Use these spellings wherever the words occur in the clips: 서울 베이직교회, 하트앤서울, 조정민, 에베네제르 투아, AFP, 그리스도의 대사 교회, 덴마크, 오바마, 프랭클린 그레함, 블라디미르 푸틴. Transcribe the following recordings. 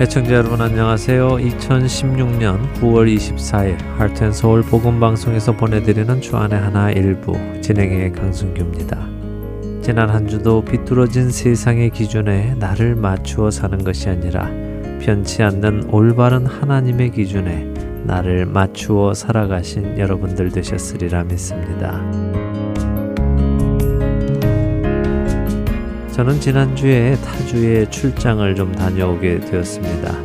애청자 여러분 안녕하세요. 2016년 9월 24일 하트앤서울 복음방송에서 보내드리는 주안의 하나 일부 진행의 강승규입니다. 지난 한 주도 비뚤어진 세상의 기준에 나를 맞추어 사는 것이 아니라 변치 않는 올바른 하나님의 기준에 나를 맞추어 살아가신 여러분들 되셨으리라 믿습니다. 저는 지난주에 타주에 출장을 좀 다녀오게 되었습니다.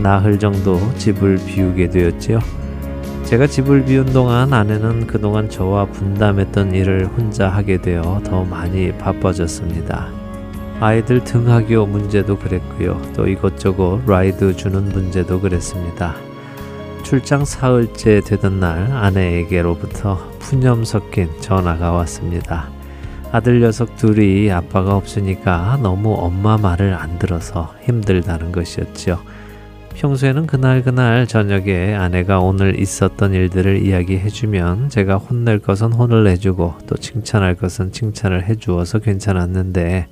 나흘 정도 집을 비우게 되었지요. 제가 집을 비운 동안 아내는 그동안 저와 분담했던 일을 혼자 하게 되어 더 많이 바빠졌습니다. 아이들 등하교 문제도 그랬고요. 또 이것저것 라이드 주는 문제도 그랬습니다. 출장 사흘째 되던 날 아내에게로부터 푸념 섞인 전화가 왔습니다. 아들 녀석 둘이 아빠가 없으니까 너무 엄마 말을 안 들어서 힘들다는 것이었죠. 평소에는 그날 저녁에 아내가 오늘 있었던 일들을 이야기해주면 제가 혼낼 것은 혼을 내주고 또 칭찬할 것은 칭찬을 해주어서 괜찮았는데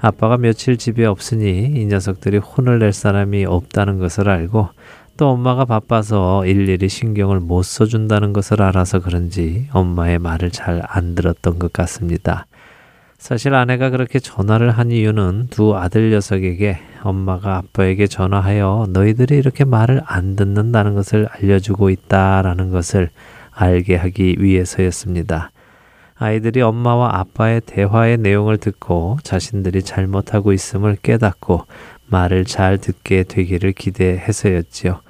아빠가 며칠 집에 없으니 이 녀석들이 혼을 낼 사람이 없다는 것을 알고 또 엄마가 바빠서 일일이 신경을 못 써준다는 것을 알아서 그런지 엄마의 말을 잘 안 들었던 것 같습니다. 사실 아내가 그렇게 전화를 한 이유는 두 아들 녀석에게 엄마가 아빠에게 전화하여 너희들이 이렇게 말을 안 듣는다는 것을 알려주고 있다라는 것을 알게 하기 위해서였습니다. 아이들이 엄마와 아빠의 대화의 내용을 듣고 자신들이 잘못하고 있음을 깨닫고 말을 잘 듣게 되기를 기대해서였지요.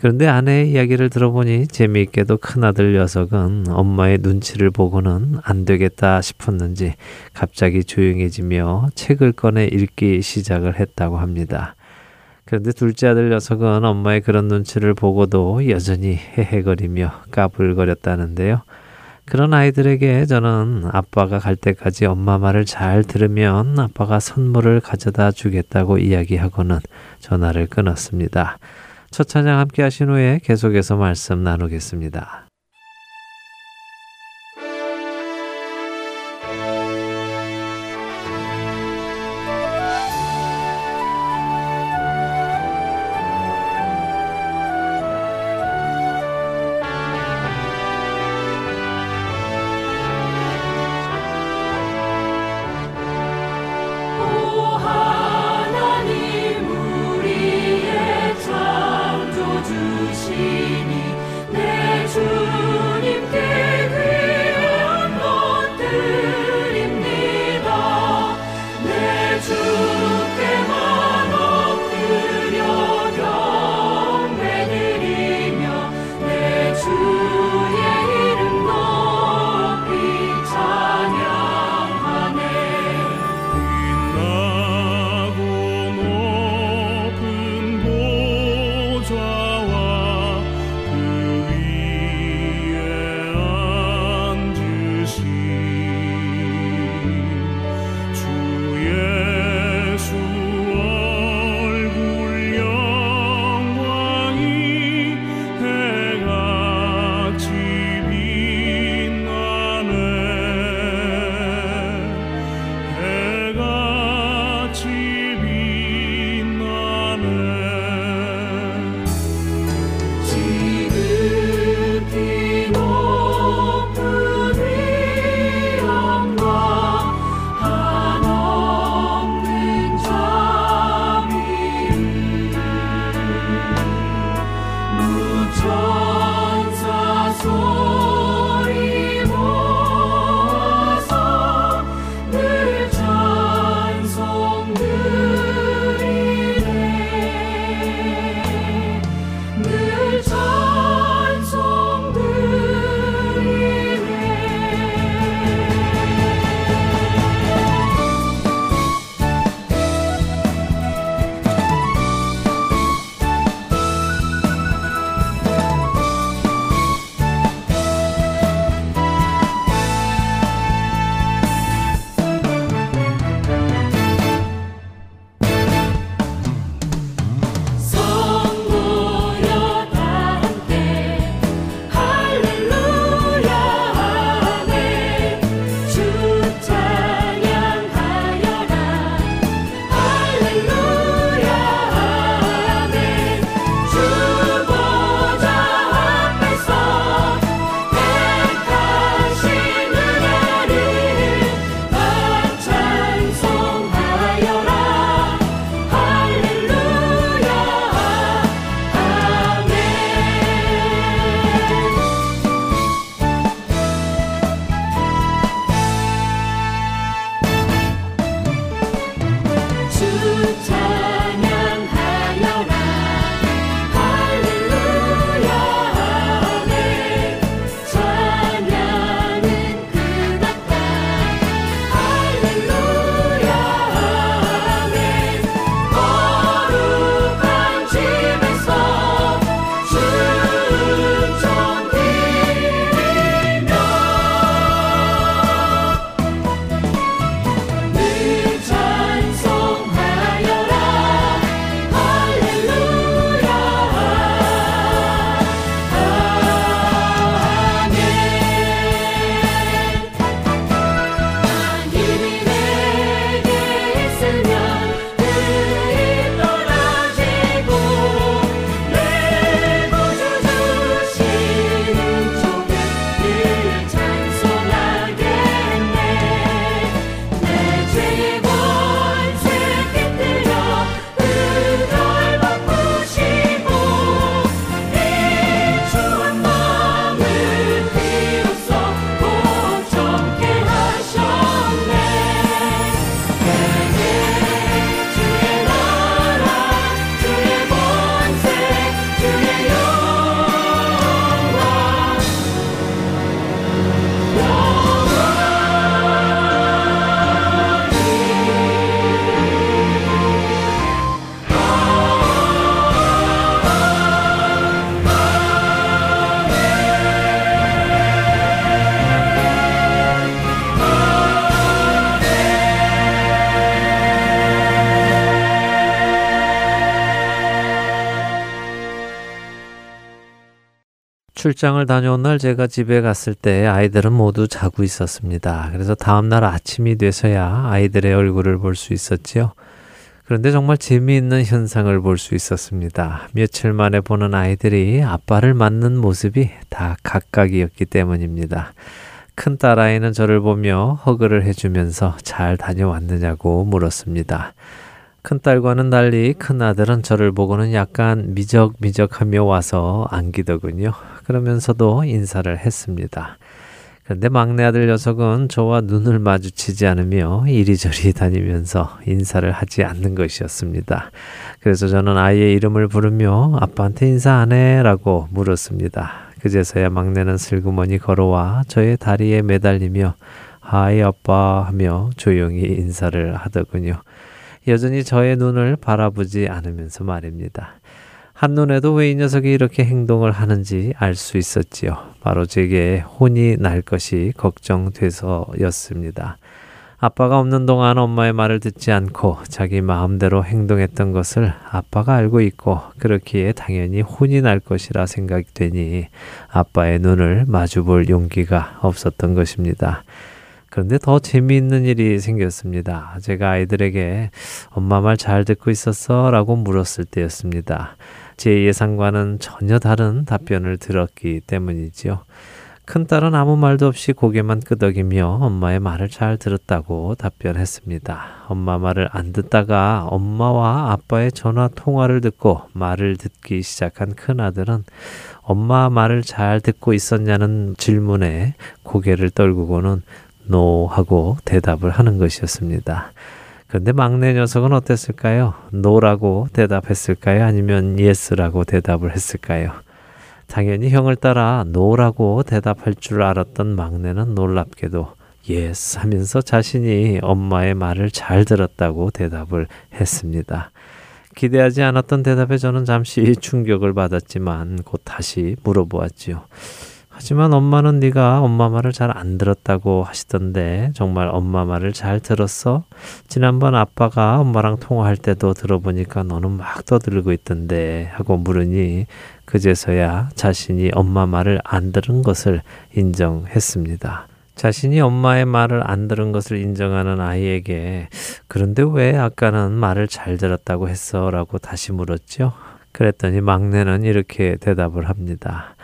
그런데 아내의 이야기를 들어보니 재미있게도 큰아들 녀석은 엄마의 눈치를 보고는 안 되겠다 싶었는지 갑자기 조용해지며 책을 꺼내 읽기 시작을 했다고 합니다. 그런데 둘째 아들 녀석은 엄마의 그런 눈치를 보고도 여전히 헤헤거리며 까불거렸다는데요. 그런 아이들에게 저는 아빠가 갈 때까지 엄마 말을 잘 들으면 아빠가 선물을 가져다 주겠다고 이야기하고는 전화를 끊었습니다. 첫 찬양 함께 하신 후에 계속해서 말씀 나누겠습니다. 출장을 다녀온 날 제가 집에 갔을 때 아이들은 모두 자고 있었습니다. 그래서 다음날 아침이 돼서야 아이들의 얼굴을 볼 수 있었지요. 그런데 정말 재미있는 현상을 볼 수 있었습니다. 며칠 만에 보는 아이들이 아빠를 맞는 모습이 다 각각이었기 때문입니다. 큰 딸아이는 저를 보며 허그를 해주면서 잘 다녀왔느냐고 물었습니다. 큰딸과는 달리 큰아들은 저를 보고는 약간 미적미적하며 와서 안기더군요. 그러면서도 인사를 했습니다. 그런데 막내 아들 녀석은 저와 눈을 마주치지 않으며 이리저리 다니면서 인사를 하지 않는 것이었습니다. 그래서 저는 아이의 이름을 부르며 아빠한테 인사 안 해? 라고 물었습니다. 그제서야 막내는 슬그머니 걸어와 저의 다리에 매달리며 하이 아빠 하며 조용히 인사를 하더군요. 여전히 저의 눈을 바라보지 않으면서 말입니다. 한눈에도 왜 이 녀석이 이렇게 행동을 하는지 알 수 있었지요. 바로 제게 혼이 날 것이 걱정돼서였습니다. 아빠가 없는 동안 엄마의 말을 듣지 않고 자기 마음대로 행동했던 것을 아빠가 알고 있고 그렇기에 당연히 혼이 날 것이라 생각되니 아빠의 눈을 마주 볼 용기가 없었던 것입니다. 그런데 더 재미있는 일이 생겼습니다. 제가 아이들에게 엄마 말 잘 듣고 있었어? 라고 물었을 때였습니다. 제 예상과는 전혀 다른 답변을 들었기 때문이지요. 큰딸은 아무 말도 없이 고개만 끄덕이며 엄마의 말을 잘 들었다고 답변했습니다. 엄마 말을 안 듣다가 엄마와 아빠의 전화 통화를 듣고 말을 듣기 시작한 큰아들은 엄마 말을 잘 듣고 있었냐는 질문에 고개를 떨구고는 NO 하고 대답을 하는 것이었습니다. 그런데 막내 녀석은 어땠을까요? NO라고 대답했을까요? 아니면 YES라고 대답을 했을까요? 당연히 형을 따라 NO라고 대답할 줄 알았던 막내는 놀랍게도 YES 하면서 자신이 엄마의 말을 잘 들었다고 대답을 했습니다. 기대하지 않았던 대답에 저는 잠시 충격을 받았지만 곧 다시 물어보았지요. 하지만 엄마는 네가 엄마 말을 잘 안 들었다고 하시던데 정말 엄마 말을 잘 들었어? 지난번 아빠가 엄마랑 통화할 때도 들어보니까 너는 막 떠들고 있던데 하고 물으니 그제서야 자신이 엄마 말을 안 들은 것을 인정했습니다. 자신이 엄마의 말을 안 들은 것을 인정하는 아이에게 그런데 왜 아까는 말을 잘 들었다고 했어? 라고 다시 물었죠. 그랬더니 막내는 이렇게 대답을 합니다.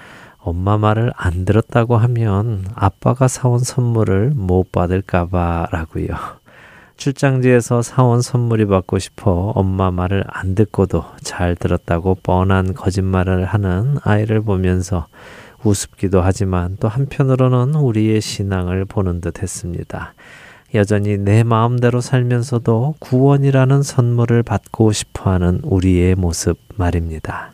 엄마 말을 안 들었다고 하면 아빠가 사온 선물을 못 받을까봐 라고요. 출장지에서 사온 선물이 받고 싶어 엄마 말을 안 듣고도 잘 들었다고 뻔한 거짓말을 하는 아이를 보면서 우습기도 하지만 또 한편으로는 우리의 신앙을 보는 듯 했습니다. 여전히 내 마음대로 살면서도 구원이라는 선물을 받고 싶어하는 우리의 모습 말입니다.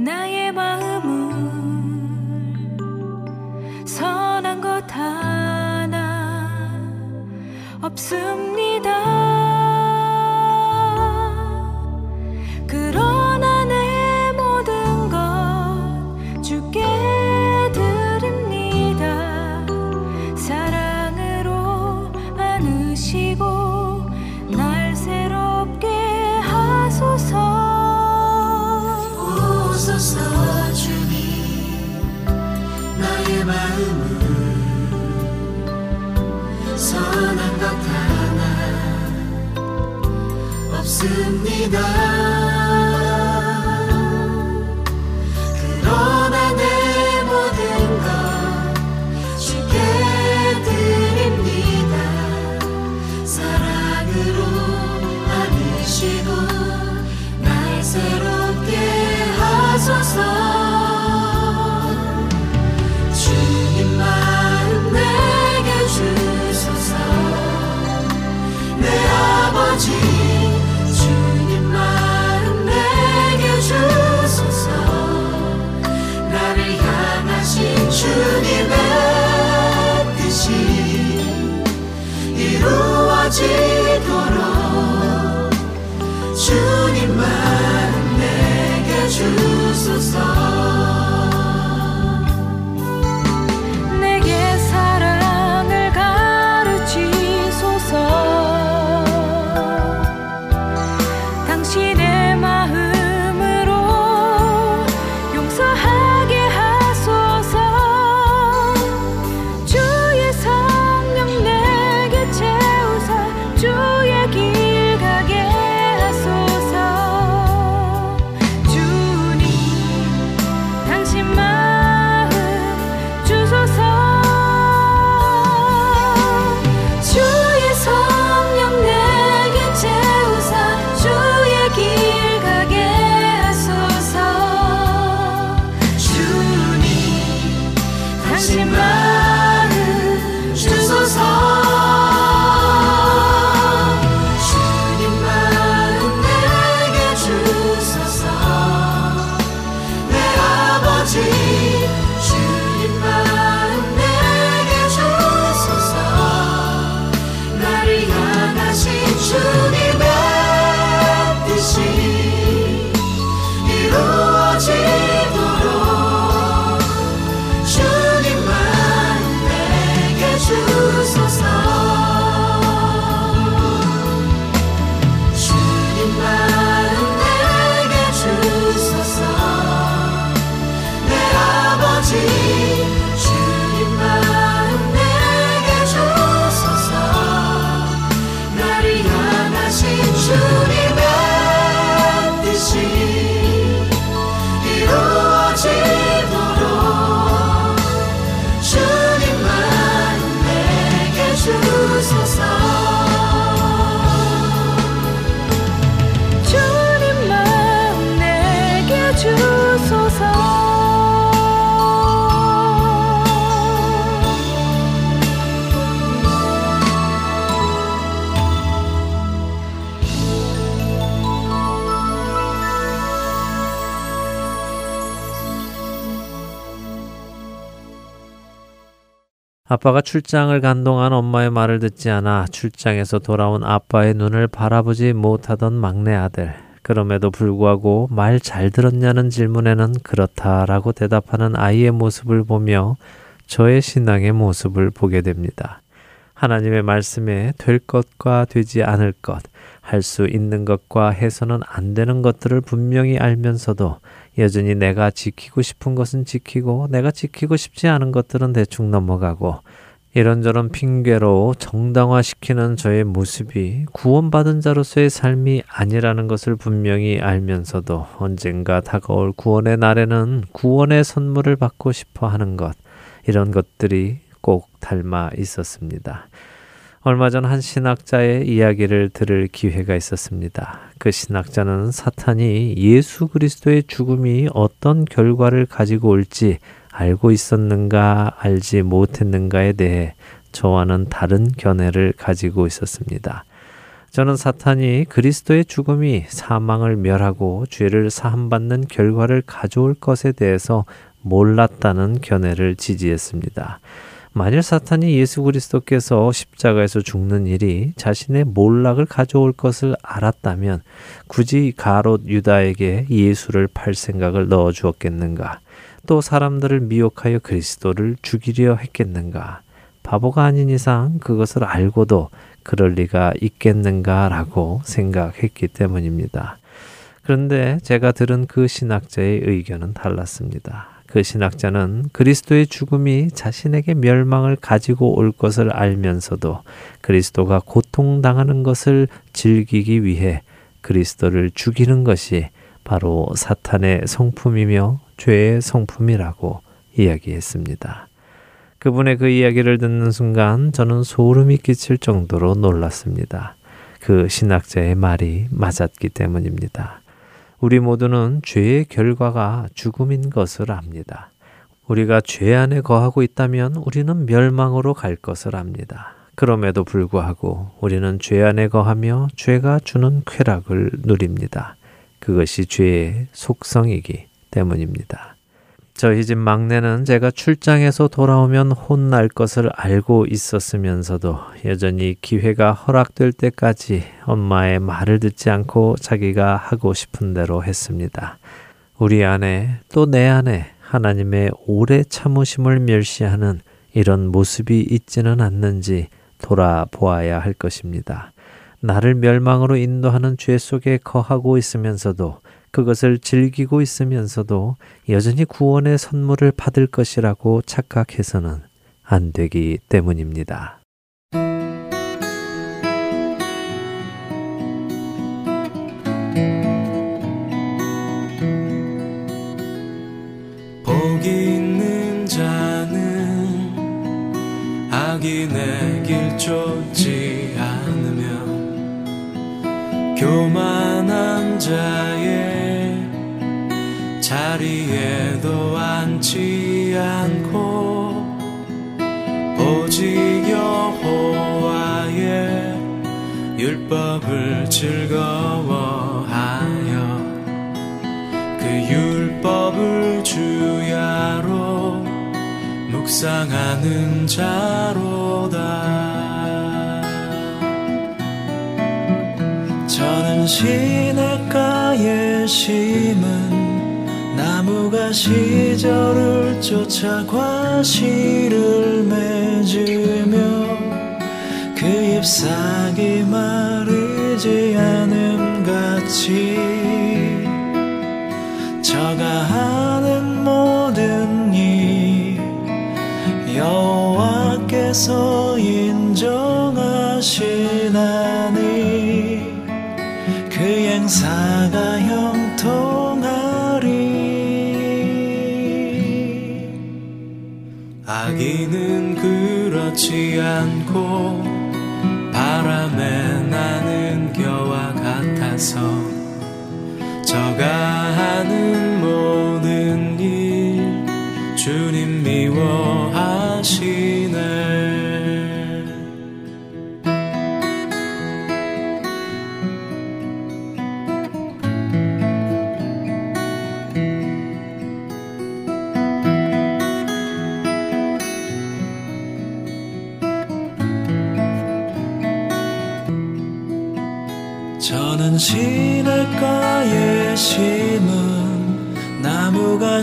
나의 마음은 선한 것 하나 없습니다. 그러나 내 모든 것 주께 드립니다. 사랑으로 안으시고 날 새롭게 하소서. 주님 나의 마음은 선한 것 하나 없습니다. 그러나 내 모든 것 주께 드립니다. 사랑으로 안으시고 날 새롭게 주님 마음 내게 주소서. 내 아버지 주님 마음 빠지도록 주님만 내게 주소서. 아빠가 출장을 간 동안 엄마의 말을 듣지 않아 출장에서 돌아온 아빠의 눈을 바라보지 못하던 막내 아들. 그럼에도 불구하고 말 잘 들었냐는 질문에는 그렇다라고 대답하는 아이의 모습을 보며 저의 신앙의 모습을 보게 됩니다. 하나님의 말씀에 될 것과 되지 않을 것, 할 수 있는 것과 해서는 안 되는 것들을 분명히 알면서도 여전히 내가 지키고 싶은 것은 지키고 내가 지키고 싶지 않은 것들은 대충 넘어가고 이런저런 핑계로 정당화시키는 저의 모습이 구원받은 자로서의 삶이 아니라는 것을 분명히 알면서도 언젠가 다가올 구원의 날에는 구원의 선물을 받고 싶어 하는 것, 이런 것들이 꼭 닮아 있었습니다. 얼마 전 한 신학자의 이야기를 들을 기회가 있었습니다. 그 신학자는 사탄이 예수 그리스도의 죽음이 어떤 결과를 가지고 올지 알고 있었는가 알지 못했는가에 대해 저와는 다른 견해를 가지고 있었습니다. 저는 사탄이 그리스도의 죽음이 사망을 멸하고 죄를 사함받는 결과를 가져올 것에 대해서 몰랐다는 견해를 지지했습니다. 만일 사탄이 예수 그리스도께서 십자가에서 죽는 일이 자신의 몰락을 가져올 것을 알았다면 굳이 가롯 유다에게 예수를 팔 생각을 넣어주었겠는가? 또 사람들을 미혹하여 그리스도를 죽이려 했겠는가? 바보가 아닌 이상 그것을 알고도 그럴 리가 있겠는가라고 생각했기 때문입니다. 그런데 제가 들은 그 신학자의 의견은 달랐습니다. 그 신학자는 그리스도의 죽음이 자신에게 멸망을 가지고 올 것을 알면서도 그리스도가 고통당하는 것을 즐기기 위해 그리스도를 죽이는 것이 바로 사탄의 성품이며 죄의 성품이라고 이야기했습니다. 그분의 그 이야기를 듣는 순간 저는 소름이 끼칠 정도로 놀랐습니다. 그 신학자의 말이 맞았기 때문입니다. 우리 모두는 죄의 결과가 죽음인 것을 압니다. 우리가 죄 안에 거하고 있다면 우리는 멸망으로 갈 것을 압니다. 그럼에도 불구하고 우리는 죄 안에 거하며 죄가 주는 쾌락을 누립니다. 그것이 죄의 속성이기 때문입니다. 저희 집 막내는 제가 출장에서 돌아오면 혼날 것을 알고 있었으면서도 여전히 기회가 허락될 때까지 엄마의 말을 듣지 않고 자기가 하고 싶은 대로 했습니다. 우리 아내 또 내 아내 하나님의 오래 참으심을 멸시하는 이런 모습이 있지는 않는지 돌아보아야 할 것입니다. 나를 멸망으로 인도하는 죄 속에 거하고 있으면서도 그것을 즐기고 있으면서도 여전히 구원의 선물을 받을 것이라고 착각해서는 안 되기 때문입니다. 복이 있는 자는 악인의 길 쫓지 않으며 교만한 자의 자리에도 앉지 않고 오직 여호와의 율법을 즐거워하여 그 율법을 주야로 묵상하는 자로다. 저는 시냇가에 심은 나무가 시절을 쫓아 과실을 맺으며 그 잎사귀 마르지 않음 같이 저가 하는 모든 일 여호와께서 인정하시나니 그 행사가 형통 악인은 그렇지 않고 바람에 나는 겨와 같아서 저가 하는 모든 일 주님 미워하시네. 시냇가에 심은 나무가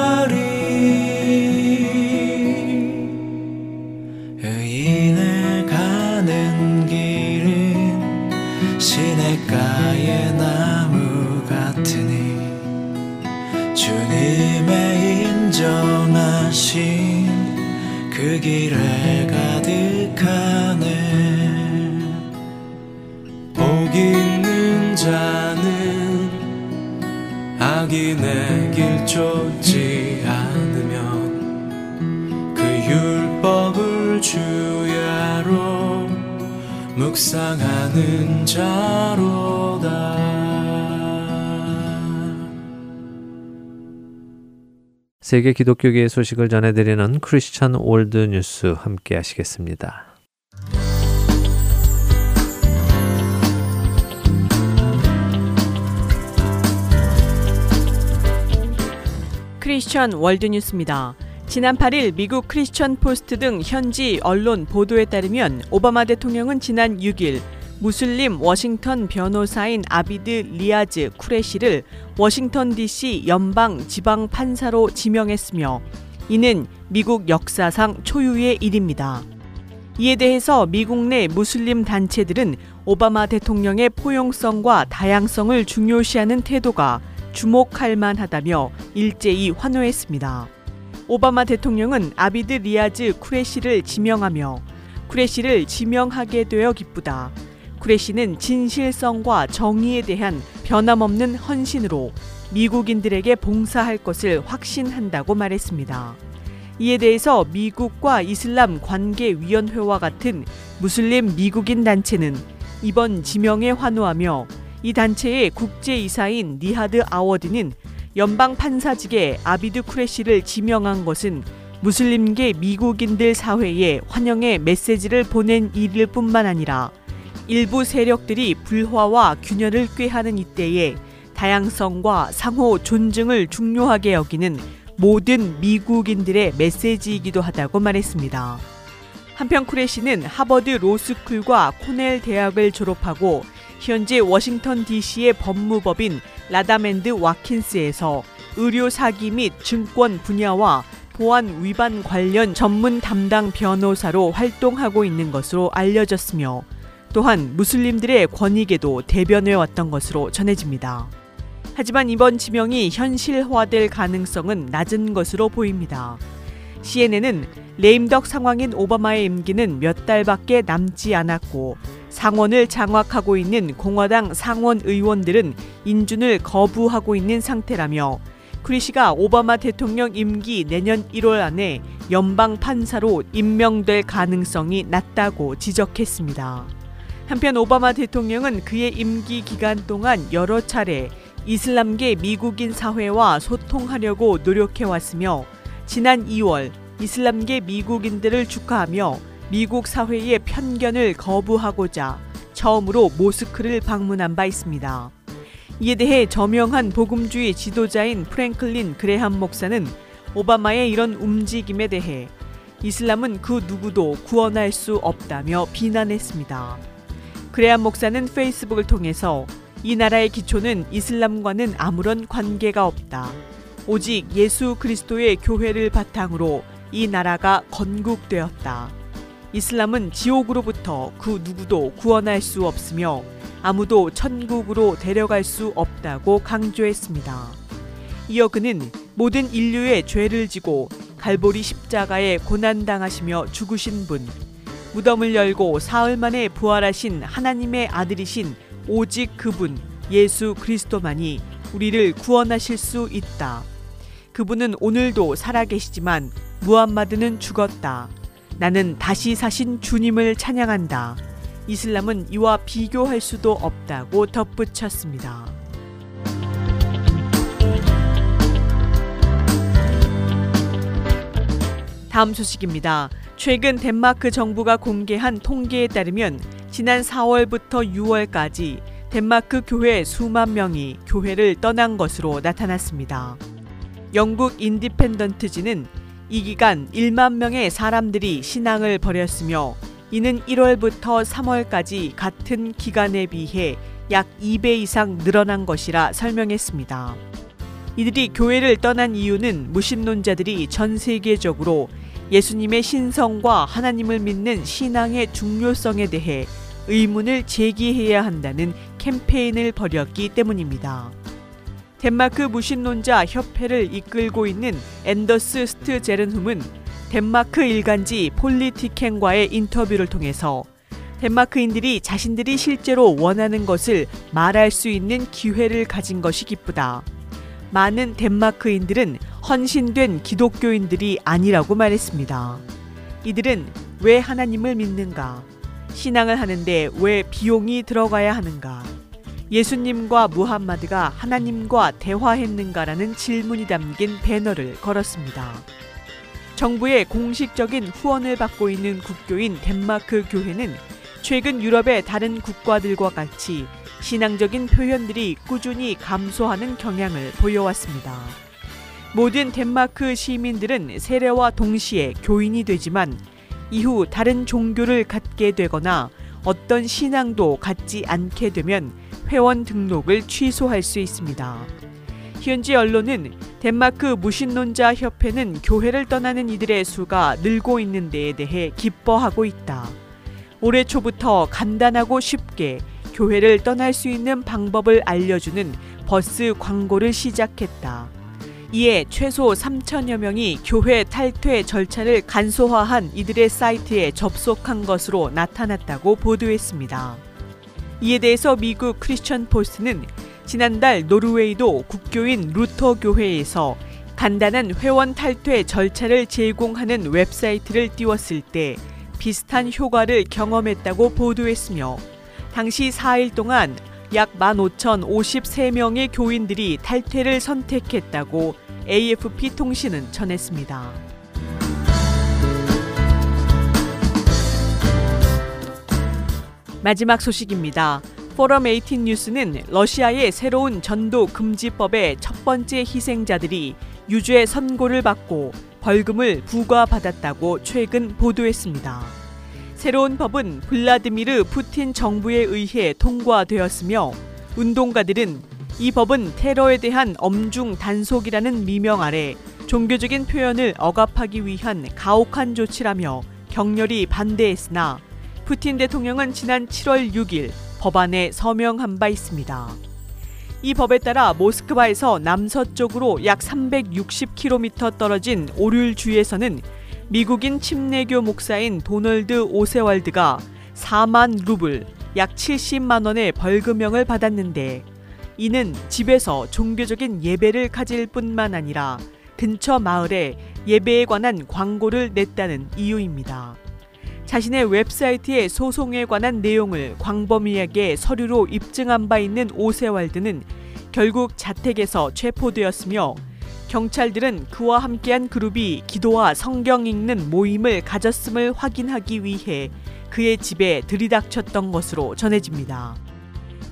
의인의 가는 길은 시냇가의 나무 같으니 주님의 인정하신 그 길에 가득하네. 복 있는 자는 악인의 길 쫓지 않으면 그 율법을 주야로 묵상하는 자로다. 세계 기독교계의 소식을 전해드리는 크리스천 월드 뉴스 함께 하시겠습니다. 크리스천 월드뉴스입니다. 지난 8일 미국 크리스천 포스트 등 현지 언론 보도에 따르면 오바마 대통령은 지난 6일 무슬림 워싱턴 변호사인 아비드 리아즈 쿠레시를 워싱턴 DC 연방 지방 판사로 지명했으며 이는 미국 역사상 초유의 일입니다. 이에 대해서 미국 내 무슬림 단체들은 오바마 대통령의 포용성과 다양성을 중요시하는 태도가 주목할 만하다며 일제히 환호했습니다. 오바마 대통령은 아비드 리아즈 쿠레시를 지명하며 쿠레시를 지명하게 되어 기쁘다. 쿠레시는 진실성과 정의에 대한 변함없는 헌신으로 미국인들에게 봉사할 것을 확신한다고 말했습니다. 이에 대해서 미국과 이슬람 관계위원회와 같은 무슬림 미국인 단체는 이번 지명에 환호하며 이 단체의 국제이사인 니하드 아워디는 연방판사직에 아비드 쿠레시를 지명한 것은 무슬림계 미국인들 사회에 환영의 메시지를 보낸 일일 뿐만 아니라 일부 세력들이 불화와 균열을 꾀하는 이때에 다양성과 상호 존중을 중요하게 여기는 모든 미국인들의 메시지이기도 하다고 말했습니다. 한편 쿠레시는 하버드 로스쿨과 코넬 대학을 졸업하고 현재 워싱턴 DC의 법무법인 라다맨드 와킨스에서 의료사기 및 증권 분야와 보안 위반 관련 전문 담당 변호사로 활동하고 있는 것으로 알려졌으며 또한 무슬림들의 권익에도 대변해왔던 것으로 전해집니다. 하지만 이번 지명이 현실화될 가능성은 낮은 것으로 보입니다. CNN은 레임덕 상황인 오바마의 임기는 몇 달밖에 남지 않았고 상원을 장악하고 있는 공화당 상원 의원들은 인준을 거부하고 있는 상태라며 쿠레시가 오바마 대통령 임기 내년 1월 안에 연방 판사로 임명될 가능성이 낮다고 지적했습니다. 한편 오바마 대통령은 그의 임기 기간 동안 여러 차례 이슬람계 미국인 사회와 소통하려고 노력해왔으며 지난 2월 이슬람계 미국인들을 축하하며 미국 사회의 편견을 거부하고자 처음으로 모스크를 방문한 바 있습니다. 이에 대해 저명한 복음주의 지도자인 프랭클린 그레함 목사는 오바마의 이런 움직임에 대해 이슬람은 그 누구도 구원할 수 없다며 비난했습니다. 그레함 목사는 페이스북을 통해서 이 나라의 기초는 이슬람과는 아무런 관계가 없다. 오직 예수 그리스도의 교회를 바탕으로 이 나라가 건국되었다. 이슬람은 지옥으로부터 그 누구도 구원할 수 없으며 아무도 천국으로 데려갈 수 없다고 강조했습니다. 이어 그는 모든 인류의 죄를 지고 갈보리 십자가에 고난당하시며 죽으신 분, 무덤을 열고 사흘 만에 부활하신 하나님의 아들이신 오직 그분 예수 그리스도만이 우리를 구원하실 수 있다. 그분은 오늘도 살아계시지만 무함마드는 죽었다. 나는 다시 사신 주님을 찬양한다. 이슬람은 이와 비교할 수도 없다고 덧붙였습니다. 다음 소식입니다. 최근 덴마크 정부가 공개한 통계에 따르면 지난 4월부터 6월까지 덴마크 교회 수만 명이 교회를 떠난 것으로 나타났습니다. 영국 인디펜던트지는 이 기간 1만 명의 사람들이 신앙을 버렸으며 이는 1월부터 3월까지 같은 기간에 비해 약 2배 이상 늘어난 것이라 설명했습니다. 이들이 교회를 떠난 이유는 무신론자들이 전 세계적으로 예수님의 신성과 하나님을 믿는 신앙의 중요성에 대해 의문을 제기해야 한다는 캠페인을 벌였기 때문입니다. 덴마크 무신론자 협회를 이끌고 있는 앤더스 스트제른훔은 덴마크 일간지 폴리티켄과의 인터뷰를 통해서 덴마크인들이 자신들이 실제로 원하는 것을 말할 수 있는 기회를 가진 것이 기쁘다. 많은 덴마크인들은 헌신된 기독교인들이 아니라고 말했습니다. 이들은 왜 하나님을 믿는가? 신앙을 하는데 왜 비용이 들어가야 하는가? 예수님과 무함마드가 하나님과 대화했는가라는 질문이 담긴 배너를 걸었습니다. 정부의 공식적인 후원을 받고 있는 국교인 덴마크 교회는 최근 유럽의 다른 국가들과 같이 신앙적인 표현들이 꾸준히 감소하는 경향을 보여왔습니다. 모든 덴마크 시민들은 세례와 동시에 교인이 되지만 이후 다른 종교를 갖게 되거나 어떤 신앙도 갖지 않게 되면 회원 등록을 취소할 수 있습니다. 현지 언론은 덴마크 무신론자 협회는 교회를 떠나는 이들의 수가 늘고 있는 데에 대해 기뻐하고 있다. 올해 초부터 간단하고 쉽게 교회를 떠날 수 있는 방법을 알려주는 버스 광고를 시작했다. 이에 최소 3천여 명이 교회 탈퇴 절차를 간소화한 이들의 사이트에 접속한 것으로 나타났다고 보도했습니다. 이에 대해서 미국 크리스천 포스트는 지난달 노르웨이도 국교인 루터 교회에서 간단한 회원 탈퇴 절차를 제공하는 웹사이트를 띄웠을 때 비슷한 효과를 경험했다고 보도했으며 당시 4일 동안 약 15,053명의 교인들이 탈퇴를 선택했다고 AFP 통신은 전했습니다. 마지막 소식입니다. 포럼 18 뉴스는 러시아의 새로운 전도 금지법의 첫 번째 희생자들이 유죄 선고를 받고 벌금을 부과받았다고 최근 보도했습니다. 새로운 법은 블라디미르 푸틴 정부에 의해 통과되었으며 운동가들은 이 법은 테러에 대한 엄중 단속이라는 미명 아래 종교적인 표현을 억압하기 위한 가혹한 조치라며 격렬히 반대했으나 푸틴 대통령은 지난 7월 6일 법안에 서명한 바 있습니다. 이 법에 따라 모스크바에서 남서쪽으로 약 360km 떨어진 오륜주에서는 미국인 침례교 목사인 도널드 오세월드가 4만 루블, 약 70만 원의 벌금형을 받았는데 이는 집에서 종교적인 예배를 가질 뿐만 아니라 근처 마을에 예배에 관한 광고를 냈다는 이유입니다. 자신의 웹사이트에 소송에 관한 내용을 광범위하게 서류로 입증한 바 있는 오세월드는 결국 자택에서 체포되었으며 경찰들은 그와 함께한 그룹이 기도와 성경 읽는 모임을 가졌음을 확인하기 위해 그의 집에 들이닥쳤던 것으로 전해집니다.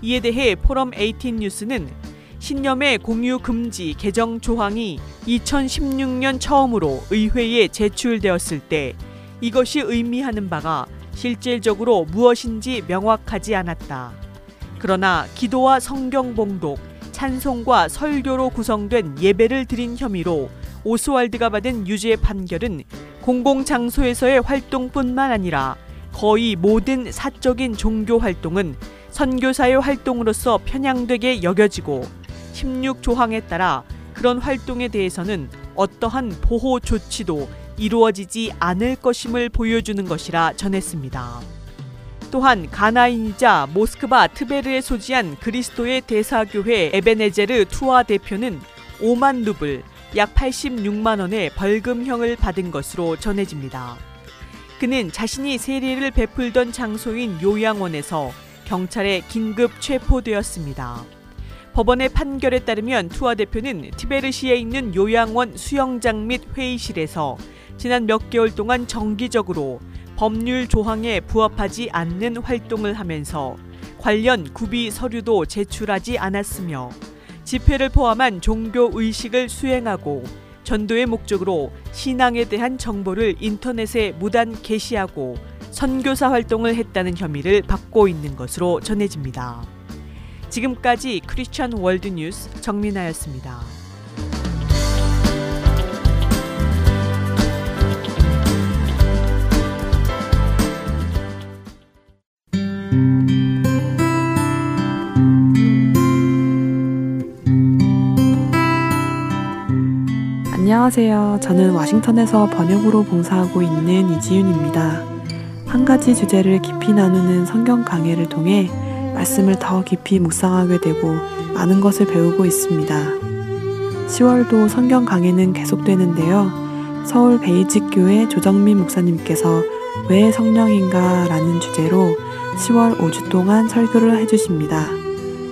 이에 대해 포럼 18 뉴스는 신념의 공유 금지 개정 조항이 2016년 처음으로 의회에 제출되었을 때 이것이 의미하는 바가 실질적으로 무엇인지 명확하지 않았다. 그러나 기도와 성경 봉독, 찬송과 설교로 구성된 예배를 드린 혐의로 오스왈드가 받은 유죄 판결은 공공장소에서의 활동뿐만 아니라 거의 모든 사적인 종교 활동은 선교사의 활동으로서 편향되게 여겨지고 16조항에 따라 그런 활동에 대해서는 어떠한 보호 조치도 이루어지지 않을 것임을 보여주는 것이라 전했습니다. 또한 가나인이자 모스크바 트베르에 소지한 그리스도의 대사 교회 에베네제르 투아 대표는 5만 루블, 약 86만 원의 벌금형을 받은 것으로 전해집니다. 그는 자신이 세례를 베풀던 장소인 요양원에서 경찰에 긴급 체포되었습니다. 법원의 판결에 따르면 투아 대표는 티베르시에 있는 요양원 수영장 및 회의실에서 지난 몇 개월 동안 정기적으로 법률 조항에 부합하지 않는 활동을 하면서 관련 구비 서류도 제출하지 않았으며 집회를 포함한 종교 의식을 수행하고 전도의 목적으로 신앙에 대한 정보를 인터넷에 무단 게시하고 선교사 활동을 했다는 혐의를 받고 있는 것으로 전해집니다. 지금까지 크리스천 월드 뉴스 정민아였습니다. 안녕하세요. 저는 워싱턴에서 번역으로 봉사하고 있는 이지윤입니다. 한 가지 주제를 깊이 나누는 성경 강해를 통해 말씀을 더 깊이 묵상하게 되고 많은 것을 배우고 있습니다. 10월도 성경 강해는 계속되는데요. 서울 베이직교회 조정민 목사님께서 왜 성령인가 라는 주제로 10월 5주 동안 설교를 해주십니다.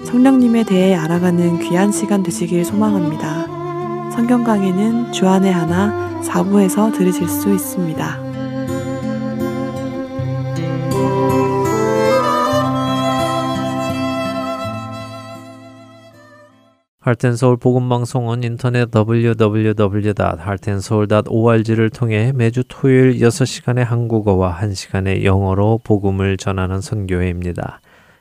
성령님에 대해 알아가는 귀한 시간 되시길 소망합니다. 성경 강의는 주안의 하나 4부에서 들으실 수 있습니다. 하트앤서울 복음방송은 인터넷 www.heartandseoul.org를 통해 매주 토요일 6시간의 한국어와 1시간의 영어로 복음을 전하는 선교회입니다.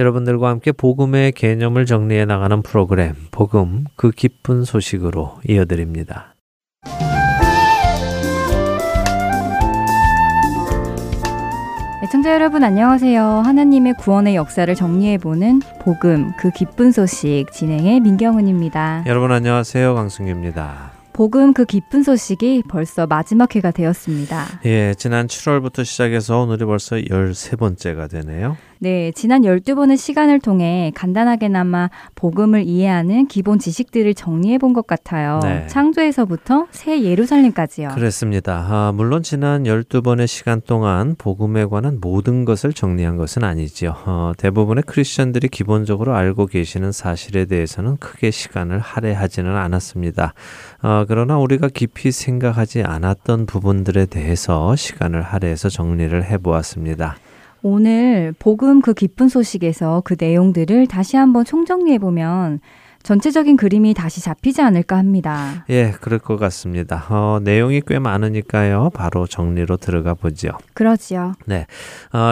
여러분들과 함께 복음의 개념을 정리해 나가는 프로그램 복음 그 기쁜 소식으로 이어드립니다. 시청자 여러분 안녕하세요. 하나님의 구원의 역사를 정리해보는 복음 그 기쁜 소식 진행의 민경은입니다. 여러분 안녕하세요. 강승규입니다. 복음 그 기쁜 소식이 벌써 마지막 회가 되었습니다. 예, 지난 7월부터 시작해서 오늘이 벌써 13번째가 되네요. 네, 지난 12번의 시간을 통해 간단하게나마 복음을 이해하는 기본 지식들을 정리해본 것 같아요. 네. 창조에서부터 새 예루살렘까지요. 그렇습니다. 물론 지난 12번의 시간 동안 복음에 관한 모든 것을 정리한 것은 아니지요. 대부분의 크리스천들이 기본적으로 알고 계시는 사실에 대해서는 크게 시간을 할애하지는 않았습니다. 그러나 우리가 깊이 생각하지 않았던 부분들에 대해서 시간을 할애해서 정리를 해보았습니다. 오늘 복음 그 기쁜 소식에서 그 내용들을 다시 한번 총정리해보면 전체적인 그림이 다시 잡히지 않을까 합니다. 예, 그럴 것 같습니다. 내용이 꽤 많으니까요. 바로 정리로 들어가 보죠. 그러지요. 네,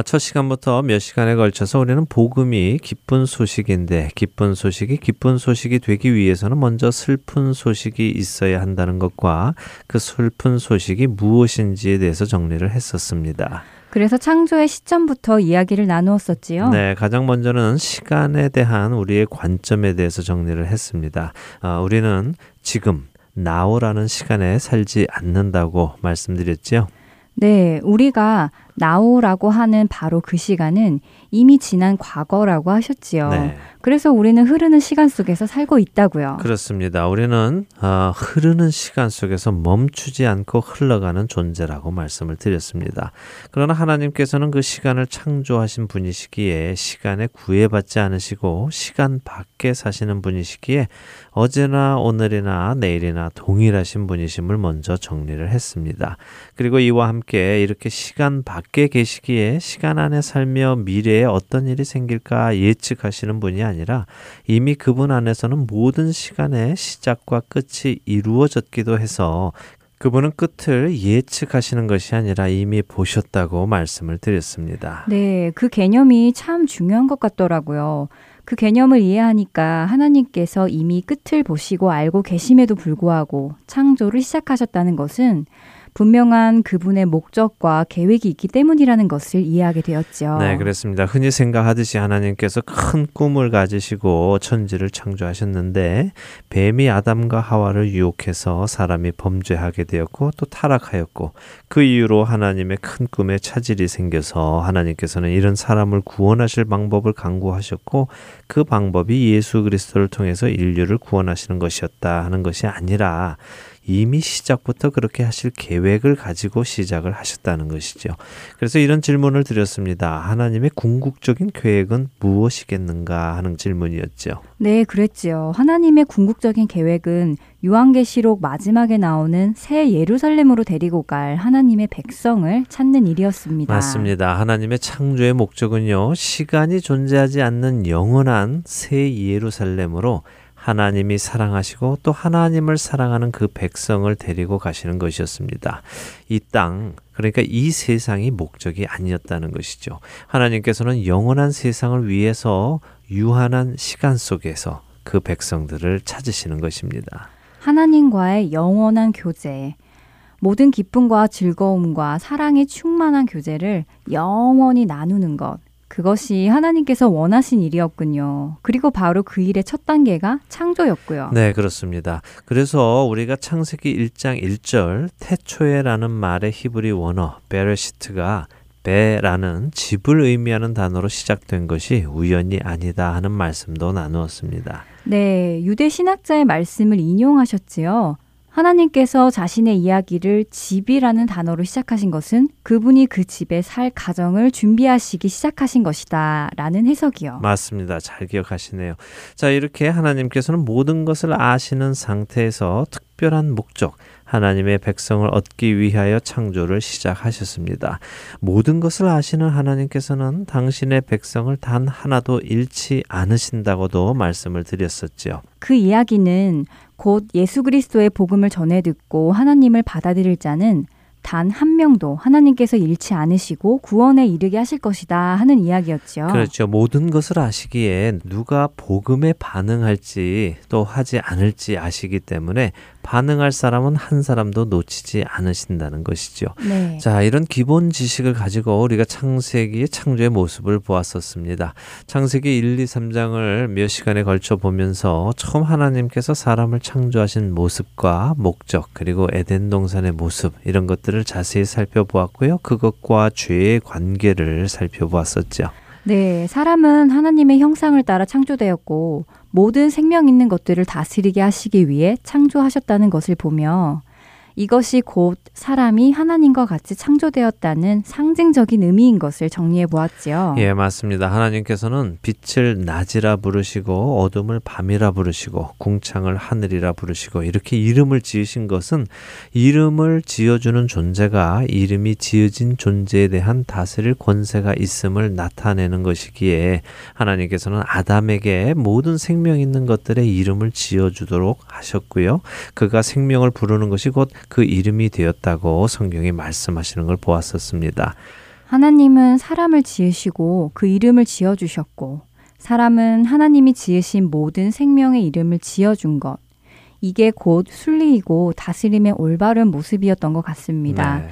첫 시간부터 몇 시간에 걸쳐서 우리는 복음이 기쁜 소식인데 기쁜 소식이 되기 위해서는 먼저 슬픈 소식이 있어야 한다는 것과 그 슬픈 소식이 무엇인지에 대해서 정리를 했었습니다. 그래서 창조의 시점부터 이야기를 나누었었지요. 네, 가장 먼저는 시간에 대한 우리의 관점에 대해서 정리를 했습니다. 우리는 지금, now라는 시간에 살지 않는다고 말씀드렸지요. 네, 우리가 now라고 하는 바로 그 시간은 이미 지난 과거라고 하셨지요. 네. 그래서 우리는 흐르는 시간 속에서 살고 있다고요. 그렇습니다. 우리는 흐르는 시간 속에서 멈추지 않고 흘러가는 존재라고 말씀을 드렸습니다. 그러나 하나님께서는 그 시간을 창조하신 분이시기에 시간에 구애받지 않으시고 시간 밖에 사시는 분이시기에 어제나 오늘이나 내일이나 동일하신 분이심을 먼저 정리를 했습니다. 그리고 이와 함께 이렇게 시간 밖에 계시기에 시간 안에 살며 미래에 어떤 일이 생길까 예측하시는 분이 아니라 이미 그분 안에서는 모든 시간의 시작과 끝이 이루어졌기도 해서 그분은 끝을 예측하시는 것이 아니라 이미 보셨다고 말씀을 드렸습니다. 네, 그 개념이 참 중요한 것 같더라고요. 그 개념을 이해하니까 하나님께서 이미 끝을 보시고 알고 계심에도 불구하고 창조를 시작하셨다는 것은 분명한 그분의 목적과 계획이 있기 때문이라는 것을 이해하게 되었죠. 네, 그렇습니다. 흔히 생각하듯이 하나님께서 큰 꿈을 가지시고 천지를 창조하셨는데 뱀이 아담과 하와를 유혹해서 사람이 범죄하게 되었고 또 타락하였고 그 이유로 하나님의 큰 꿈에 차질이 생겨서 하나님께서는 이런 사람을 구원하실 방법을 강구하셨고 그 방법이 예수 그리스도를 통해서 인류를 구원하시는 것이었다 하는 것이 아니라 이미 시작부터 그렇게 하실 계획을 가지고 시작을 하셨다는 것이죠. 그래서 이런 질문을 드렸습니다. 하나님의 궁극적인 계획은 무엇이겠는가 하는 질문이었죠. 네, 그랬지요. 하나님의 궁극적인 계획은 요한계시록 마지막에 나오는 새 예루살렘으로 데리고 갈 하나님의 백성을 찾는 일이었습니다. 맞습니다. 하나님의 창조의 목적은요, 시간이 존재하지 않는 영원한 새 예루살렘으로 하나님이 사랑하시고 또 하나님을 사랑하는 그 백성을 데리고 가시는 것이었습니다. 이 땅, 그러니까 이 세상이 목적이 아니었다는 것이죠. 하나님께서는 영원한 세상을 위해서 유한한 시간 속에서 그 백성들을 찾으시는 것입니다. 하나님과의 영원한 교제, 모든 기쁨과 즐거움과 사랑이 충만한 교제를 영원히 나누는 것. 그것이 하나님께서 원하신 일이었군요. 그리고 바로 그 일의 첫 단계가 창조였고요. 네, 그렇습니다. 그래서 우리가 창세기 1장 1절 태초에라는 말의 히브리 원어 베레시트가 배라는 집을 의미하는 단어로 시작된 것이 우연이 아니다 하는 말씀도 나누었습니다. 네, 유대 신학자의 말씀을 인용하셨지요. 하나님께서 자신의 이야기를 집이라는 단어로 시작하신 것은 그분이 그 집에 살 가정을 준비하시기 시작하신 것이다 라는 해석이요. 맞습니다. 잘 기억하시네요. 자, 이렇게 하나님께서는 모든 것을 아시는 상태에서 특별한 목적, 하나님의 백성을 얻기 위하여 창조를 시작하셨습니다. 모든 것을 아시는 하나님께서는 당신의 백성을 단 하나도 잃지 않으신다고도 말씀을 드렸었죠. 그 이야기는 곧 예수 그리스도의 복음을 전해 듣고 하나님을 받아들일 자는 단 한 명도 하나님께서 잃지 않으시고 구원에 이르게 하실 것이다 하는 이야기였죠. 그렇죠. 모든 것을 아시기에 누가 복음에 반응할지 또 하지 않을지 아시기 때문에 반응할 사람은 한 사람도 놓치지 않으신다는 것이죠. 네. 자, 이런 기본 지식을 가지고 우리가 창세기의 창조의 모습을 보았었습니다. 창세기 1, 2, 3장을 몇 시간에 걸쳐 보면서 처음 하나님께서 사람을 창조하신 모습과 목적, 그리고 에덴 동산의 모습, 이런 것들을 자세히 살펴보았고요. 그것과 죄의 관계를 살펴보았었죠. 네, 사람은 하나님의 형상을 따라 창조되었고 모든 생명 있는 것들을 다스리게 하시기 위해 창조하셨다는 것을 보며 이것이 곧 사람이 하나님과 같이 창조되었다는 상징적인 의미인 것을 정리해 보았지요. 예, 맞습니다. 하나님께서는 빛을 낮이라 부르시고 어둠을 밤이라 부르시고 궁창을 하늘이라 부르시고 이렇게 이름을 지으신 것은 이름을 지어주는 존재가 이름이 지어진 존재에 대한 다스릴 권세가 있음을 나타내는 것이기에 하나님께서는 아담에게 모든 생명 있는 것들의 이름을 지어주도록 하셨고요. 그가 생명을 부르는 것이 곧 그 이름이 되었다고 성경이 말씀하시는 걸 보았었습니다. 하나님은 사람을 지으시고 그 이름을 지어주셨고 사람은 하나님이 지으신 모든 생명의 이름을 지어준 것. 이게 곧 순리이고 다스림의 올바른 모습이었던 것 같습니다. 네.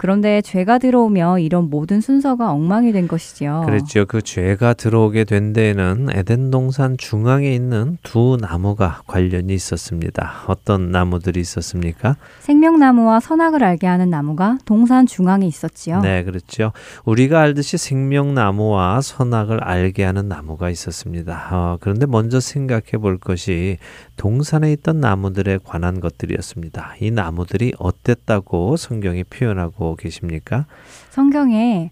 그런데 죄가 들어오며 이런 모든 순서가 엉망이 된 것이죠. 그렇죠. 그 죄가 들어오게 된 데에는 에덴 동산 중앙에 있는 두 나무가 관련이 있었습니다. 어떤 나무들이 있었습니까? 생명나무와 선악을 알게 하는 나무가 동산 중앙에 있었지요. 네, 그렇죠. 우리가 알듯이 생명나무와 선악을 알게 하는 나무가 있었습니다. 그런데 먼저 생각해 볼 것이 동산에 있던 나무들에 관한 것들이었습니다. 이 나무들이 어땠다고 성경이 표현하고 계십니까? 성경에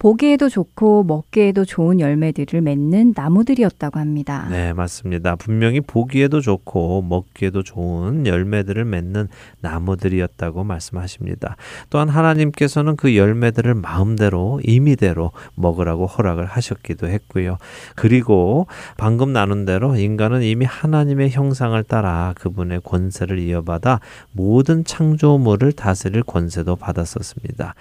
보기에도 좋고 먹기에도 좋은 열매들을 맺는 나무들이었다고 합니다. 네, 맞습니다. 분명히 보기에도 좋고 먹기에도 좋은 열매들을 맺는 나무들이었다고 말씀하십니다. 또한 하나님께서는 그 열매들을 마음대로 임의대로 먹으라고 허락을 하셨기도 했고요. 그리고 방금 나눈 대로 인간은 이미 하나님의 형상을 따라 그분의 권세를 이어받아 모든 창조물을 다스릴 권세도 받았었습니다.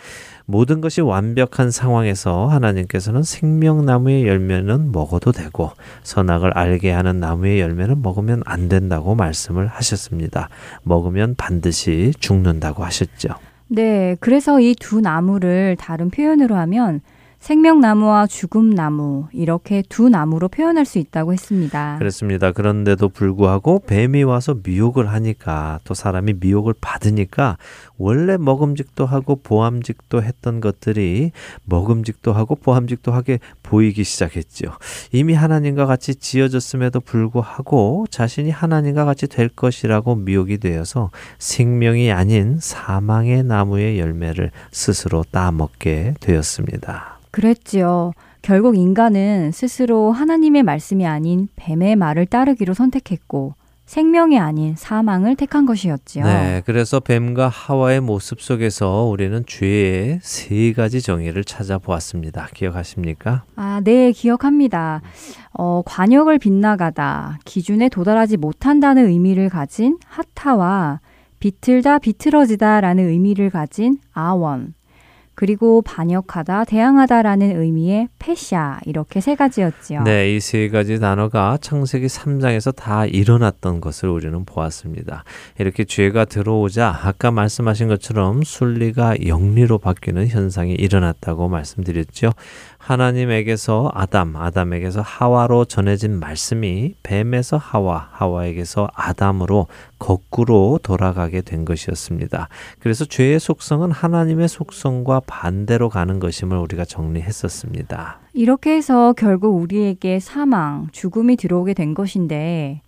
모든 것이 완벽한 상황에서 하나님께서는 생명나무의 열매는 먹어도 되고 선악을 알게 하는 나무의 열매는 먹으면 안 된다고 말씀을 하셨습니다. 먹으면 반드시 죽는다고 하셨죠. 네, 그래서 이 두 나무를 다른 표현으로 하면 생명나무와 죽음나무 이렇게 두 나무로 표현할 수 있다고 했습니다. 그렇습니다. 그런데도 불구하고 뱀이 와서 미혹을 하니까 또 사람이 미혹을 받으니까 원래 먹음직도 하고 보암직도 했던 것들이 먹음직도 하고 보암직도 하게 보이기 시작했죠. 이미 하나님과 같이 지어졌음에도 불구하고 자신이 하나님과 같이 될 것이라고 미혹이 되어서 생명이 아닌 사망의 나무의 열매를 스스로 따먹게 되었습니다. 그랬지요. 결국 인간은 스스로 하나님의 말씀이 아닌 뱀의 말을 따르기로 선택했고 생명이 아닌 사망을 택한 것이었지요. 네, 그래서 뱀과 하와의 모습 속에서 우리는 죄의 세 가지 정의를 찾아보았습니다. 기억하십니까? 아, 네, 기억합니다. 관역을 빗나가다, 기준에 도달하지 못한다는 의미를 가진 하타와 비틀다, 비틀어지다 라는 의미를 가진 아원, 그리고 반역하다, 대항하다라는 의미의 페샤, 이렇게 세 가지였지요. 네, 이 세 가지 단어가 창세기 3장에서 다 일어났던 것을 우리는 보았습니다. 이렇게 죄가 들어오자 아까 말씀하신 것처럼 순리가 영리로 바뀌는 현상이 일어났다고 말씀드렸죠. 하나님에게서 아담, 아담에게서 하와로 전해진 말씀이 뱀에서 하와, 하와에게서 아담으로 거꾸로 돌아가게 된 것이었습니다. 그래서 죄의 속성은 하나님의 속성과 반대로 가는 것임을 우리가 정리했었습니다. 이렇게 해서 결국 우리에게 사망, 죽음이 들어오게 된 것인데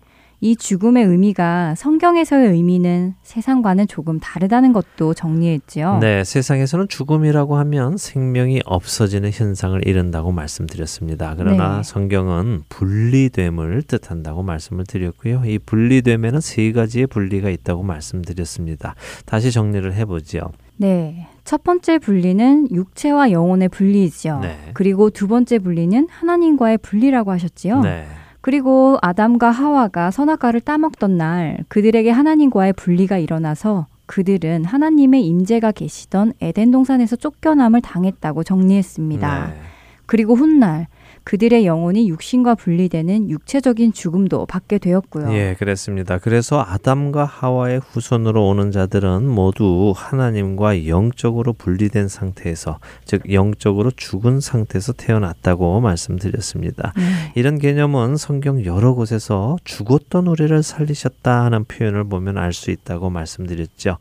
이 죽음의 의미가 성경에서의 의미는 세상과는 조금 다르다는 것도 정리했지요. 네, 세상에서는 죽음이라고 하면 생명이 없어지는 현상을 이른다고 말씀드렸습니다. 그러나 네. 성경은 분리됨을 뜻한다고 말씀을 드렸고요. 이 분리됨에는 세 가지의 분리가 있다고 말씀드렸습니다. 다시 정리를 해보지요. 네, 첫 번째 분리는 육체와 영혼의 분리이지요. 네. 그리고 두 번째 분리는 하나님과의 분리라고 하셨지요. 네. 그리고 아담과 하와가 선악과를 따먹던 날 그들에게 하나님과의 분리가 일어나서 그들은 하나님의 임재가 계시던 에덴 동산에서 쫓겨남을 당했다고 정리했습니다. 네. 그리고 훗날 그들의 영혼이 육신과 분리되는 육체적인 죽음도 받게 되었고요. 예, 그랬습니다. 그래서 아담과 하와의 후손으로 오는 자들은 모두 하나님과 영적으로 분리된 상태에서, 즉 영적으로 죽은 상태에서 태어났다고 말씀드렸습니다. 이런 개념은 성경 여러 곳에서 죽었던 우리를 살리셨다 하는 표현을 보면 알 수 있다고 말씀드렸죠.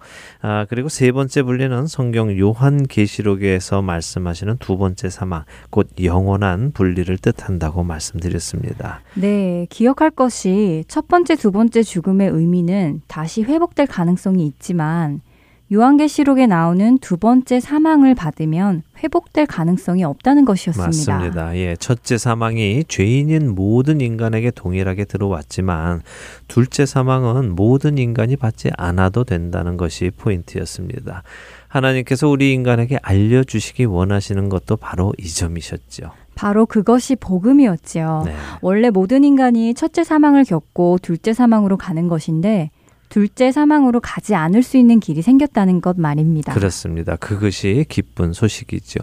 그리고 세 번째 분리는 성경 요한계시록에서 말씀하시는 두 번째 사망, 곧 영원한 분리를 뜻한다고 말씀드렸습니다. 네, 기억할 것이 첫 번째, 두 번째 죽음의 의미는 다시 회복될 가능성이 있지만 요한계시록에 나오는 두 번째 사망을 받으면 회복될 가능성이 없다는 것이었습니다. 맞습니다. 예, 첫째 사망이 죄인인 모든 인간에게 동일하게 들어왔지만 둘째 사망은 모든 인간이 받지 않아도 된다는 것이 포인트였습니다. 하나님께서 우리 인간에게 알려주시기 원하시는 것도 바로 이 점이셨죠. 바로 그것이 복음이었지요. 네. 원래 모든 인간이 첫째 사망을 겪고 둘째 사망으로 가는 것인데 둘째 사망으로 가지 않을 수 있는 길이 생겼다는 것 말입니다. 그렇습니다. 그것이 기쁜 소식이죠.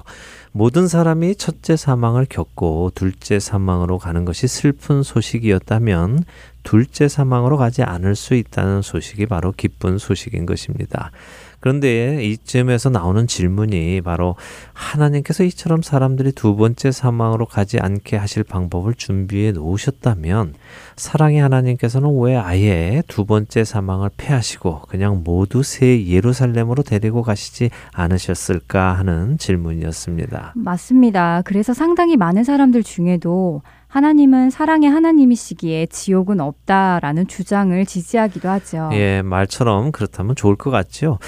모든 사람이 첫째 사망을 겪고 둘째 사망으로 가는 것이 슬픈 소식이었다면 둘째 사망으로 가지 않을 수 있다는 소식이 바로 기쁜 소식인 것입니다. 그런데 이쯤에서 나오는 질문이 바로 하나님께서 이처럼 사람들이 두 번째 사망으로 가지 않게 하실 방법을 준비해 놓으셨다면 사랑의 하나님께서는 왜 아예 두 번째 사망을 폐하시고 그냥 모두 새 예루살렘으로 데리고 가시지 않으셨을까 하는 질문이었습니다. 맞습니다. 그래서 상당히 많은 사람들 중에도 하나님은 사랑의 하나님이시기에 지옥은 없다라는 주장을 지지하기도 하죠. 예, 말처럼 그렇다면 좋을 것 같죠.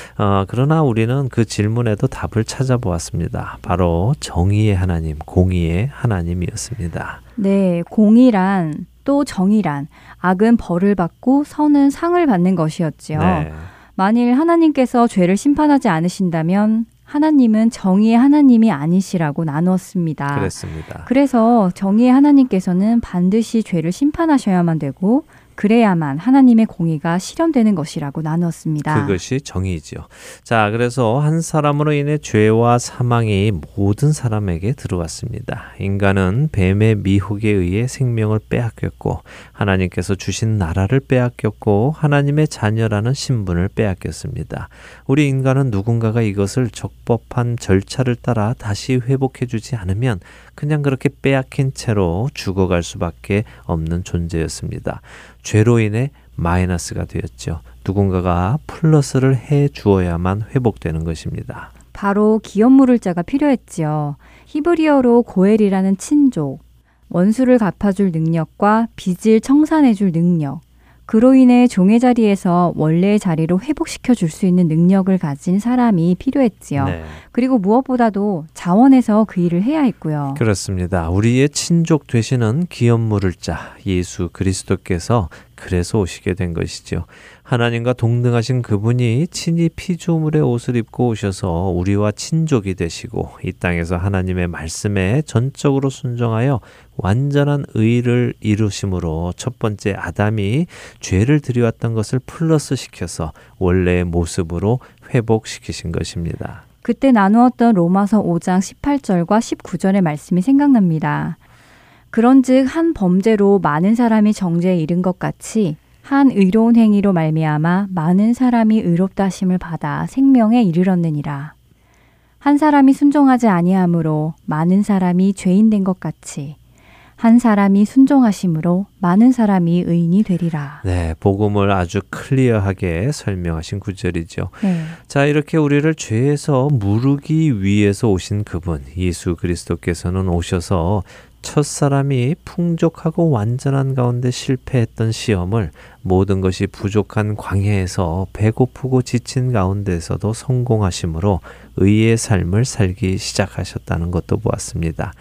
그러나 우리는 그 질문에도 답을 찾아보았습니다. 바로 정의의 하나님, 공의의 하나님이었습니다. 네, 공의란 또 정의란 악은 벌을 받고 선은 상을 받는 것이었지요. 네. 만일 하나님께서 죄를 심판하지 않으신다면 하나님은 정의의 하나님이 아니시라고 나누었습니다. 그렇습니다. 그래서 정의의 하나님께서는 반드시 죄를 심판하셔야만 되고 그래야만 하나님의 공의가 실현되는 것이라고 나누었습니다. 그것이 정의이지요. 자, 그래서 한 사람으로 인해 죄와 사망이 모든 사람에게 들어왔습니다. 인간은 뱀의 미혹에 의해 생명을 빼앗겼고 하나님께서 주신 나라를 빼앗겼고 하나님의 자녀라는 신분을 빼앗겼습니다. 우리 인간은 누군가가 이것을 적법한 절차를 따라 다시 회복해주지 않으면 그냥 그렇게 빼앗긴 채로 죽어갈 수밖에 없는 존재였습니다. 죄로 인해 마이너스가 되었죠. 누군가가 플러스를 해 주어야만 회복되는 것입니다. 바로 기업 물을 자가 필요했지요. 히브리어로 고엘이라는 친족, 원수를 갚아줄 능력과 빚을 청산해줄 능력, 그로 인해 종의 자리에서 원래의 자리로 회복시켜줄 수 있는 능력을 가진 사람이 필요했지요. 네. 그리고 무엇보다도 자원해서 그 일을 해야 했고요. 그렇습니다. 우리의 친족 되시는 기업무를 자 예수 그리스도께서 그래서 오시게 된 것이죠. 하나님과 동등하신 그분이 친히 피조물의 옷을 입고 오셔서 우리와 친족이 되시고 이 땅에서 하나님의 말씀에 전적으로 순종하여 완전한 의를 이루심으로 첫 번째 아담이 죄를 들여왔던 것을 플러스시켜서 원래의 모습으로 회복시키신 것입니다. 그때 나누었던 로마서 5장 18절과 19절의 말씀이 생각납니다. 그런즉 한 범죄로 많은 사람이 정죄에 이른 것 같이 한 의로운 행위로 말미암아 많은 사람이 의롭다 하심을 받아 생명에 이르렀느니라. 한 사람이 순종하지 아니함으로 많은 사람이 죄인 된 것 같이 한 사람이 순종하심으로 많은 사람이 의인이 되리라. 네, 복음을 아주 클리어하게 설명하신 구절이죠. 네. 자, 이렇게 우리를 죄에서 무르기 위해서 오신 그분 예수 그리스도께서는 오셔서 첫 사람이 풍족하고 완전한 가운데 실패했던 시험을 모든 것이 부족한 광야에서 배고프고 지친 가운데서도 성공하심으로 의의 삶을 살기 시작하셨다는 것도 보았습니다.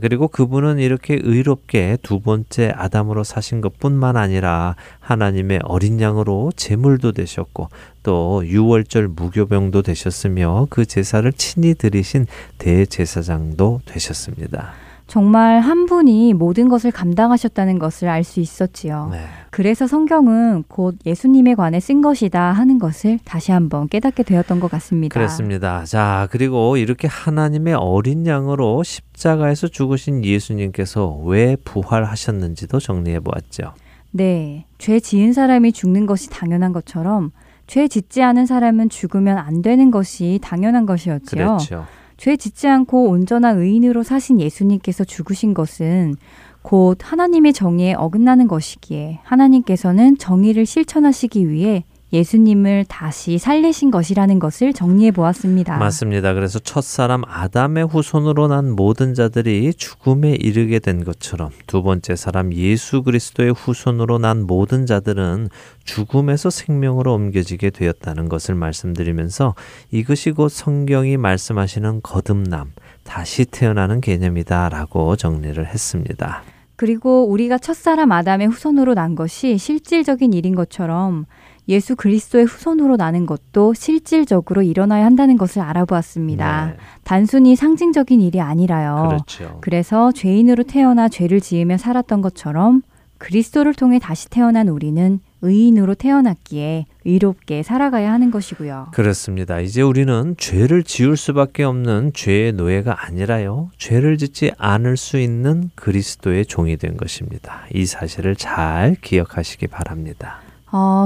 그리고 그분은 이렇게 의롭게 두 번째 아담으로 사신 것뿐만 아니라 하나님의 어린 양으로 제물도 되셨고 또 유월절 무교병도 되셨으며 그 제사를 친히 드리신 대제사장도 되셨습니다. 정말 한 분이 모든 것을 감당하셨다는 것을 알 수 있었지요. 네. 그래서 성경은 곧 예수님에 관해 쓴 것이다 하는 것을 다시 한번 깨닫게 되었던 것 같습니다. 그렇습니다. 자, 그리고 이렇게 하나님의 어린 양으로 십자가에서 죽으신 예수님께서 왜 부활하셨는지도 정리해 보았죠. 네, 죄 지은 사람이 죽는 것이 당연한 것처럼 죄 짓지 않은 사람은 죽으면 안 되는 것이 당연한 것이었지요. 그렇죠. 죄 짓지 않고 온전한 의인으로 사신 예수님께서 죽으신 것은 곧 하나님의 정의에 어긋나는 것이기에 하나님께서는 정의를 실천하시기 위해 예수님을 다시 살리신 것이라는 것을 정리해 보았습니다. 맞습니다. 그래서 첫사람 아담의 후손으로 난 모든 자들이 죽음에 이르게 된 것처럼 두 번째 사람 예수 그리스도의 후손으로 난 모든 자들은 죽음에서 생명으로 옮겨지게 되었다는 것을 말씀드리면서 이것이 곧 성경이 말씀하시는 거듭남, 다시 태어나는 개념이다라고 정리를 했습니다. 그리고 우리가 첫사람 아담의 후손으로 난 것이 실질적인 일인 것처럼 예수 그리스도의 후손으로 나는 것도 실질적으로 일어나야 한다는 것을 알아보았습니다. 네. 단순히 상징적인 일이 아니라요. 그렇죠. 그래서 죄인으로 태어나 죄를 지으며 살았던 것처럼 그리스도를 통해 다시 태어난 우리는 의인으로 태어났기에 의롭게 살아가야 하는 것이고요. 그렇습니다. 이제 우리는 죄를 지을 수밖에 없는 죄의 노예가 아니라요. 죄를 짓지 않을 수 있는 그리스도의 종이 된 것입니다. 이 사실을 잘 기억하시기 바랍니다.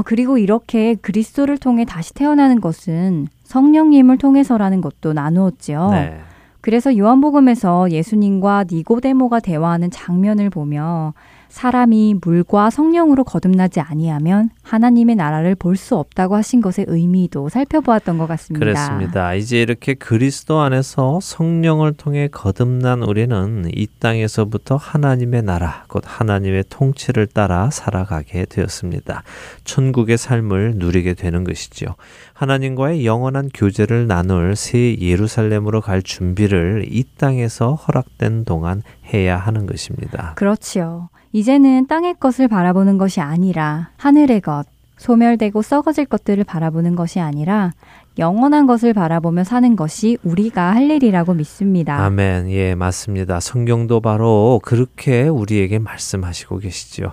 그리고 이렇게 그리스도를 통해 다시 태어나는 것은 성령님을 통해서라는 것도 나누었지요. 네. 그래서 요한복음에서 예수님과 니고데모가 대화하는 장면을 보며 사람이 물과 성령으로 거듭나지 아니하면 하나님의 나라를 볼 수 없다고 하신 것의 의미도 살펴보았던 것 같습니다. 그렇습니다. 이제 이렇게 그리스도 안에서 성령을 통해 거듭난 우리는 이 땅에서부터 하나님의 나라, 곧 하나님의 통치를 따라 살아가게 되었습니다. 천국의 삶을 누리게 되는 것이죠. 하나님과의 영원한 교제를 나눌 새 예루살렘으로 갈 준비를 이 땅에서 허락된 동안 해야 하는 것입니다. 그렇지요. 이제는 땅의 것을 바라보는 것이 아니라 하늘의 것, 소멸되고 썩어질 것들을 바라보는 것이 아니라 영원한 것을 바라보며 사는 것이 우리가 할 일이라고 믿습니다. 아멘. 예, 맞습니다. 성경도 바로 그렇게 우리에게 말씀하시고 계시죠.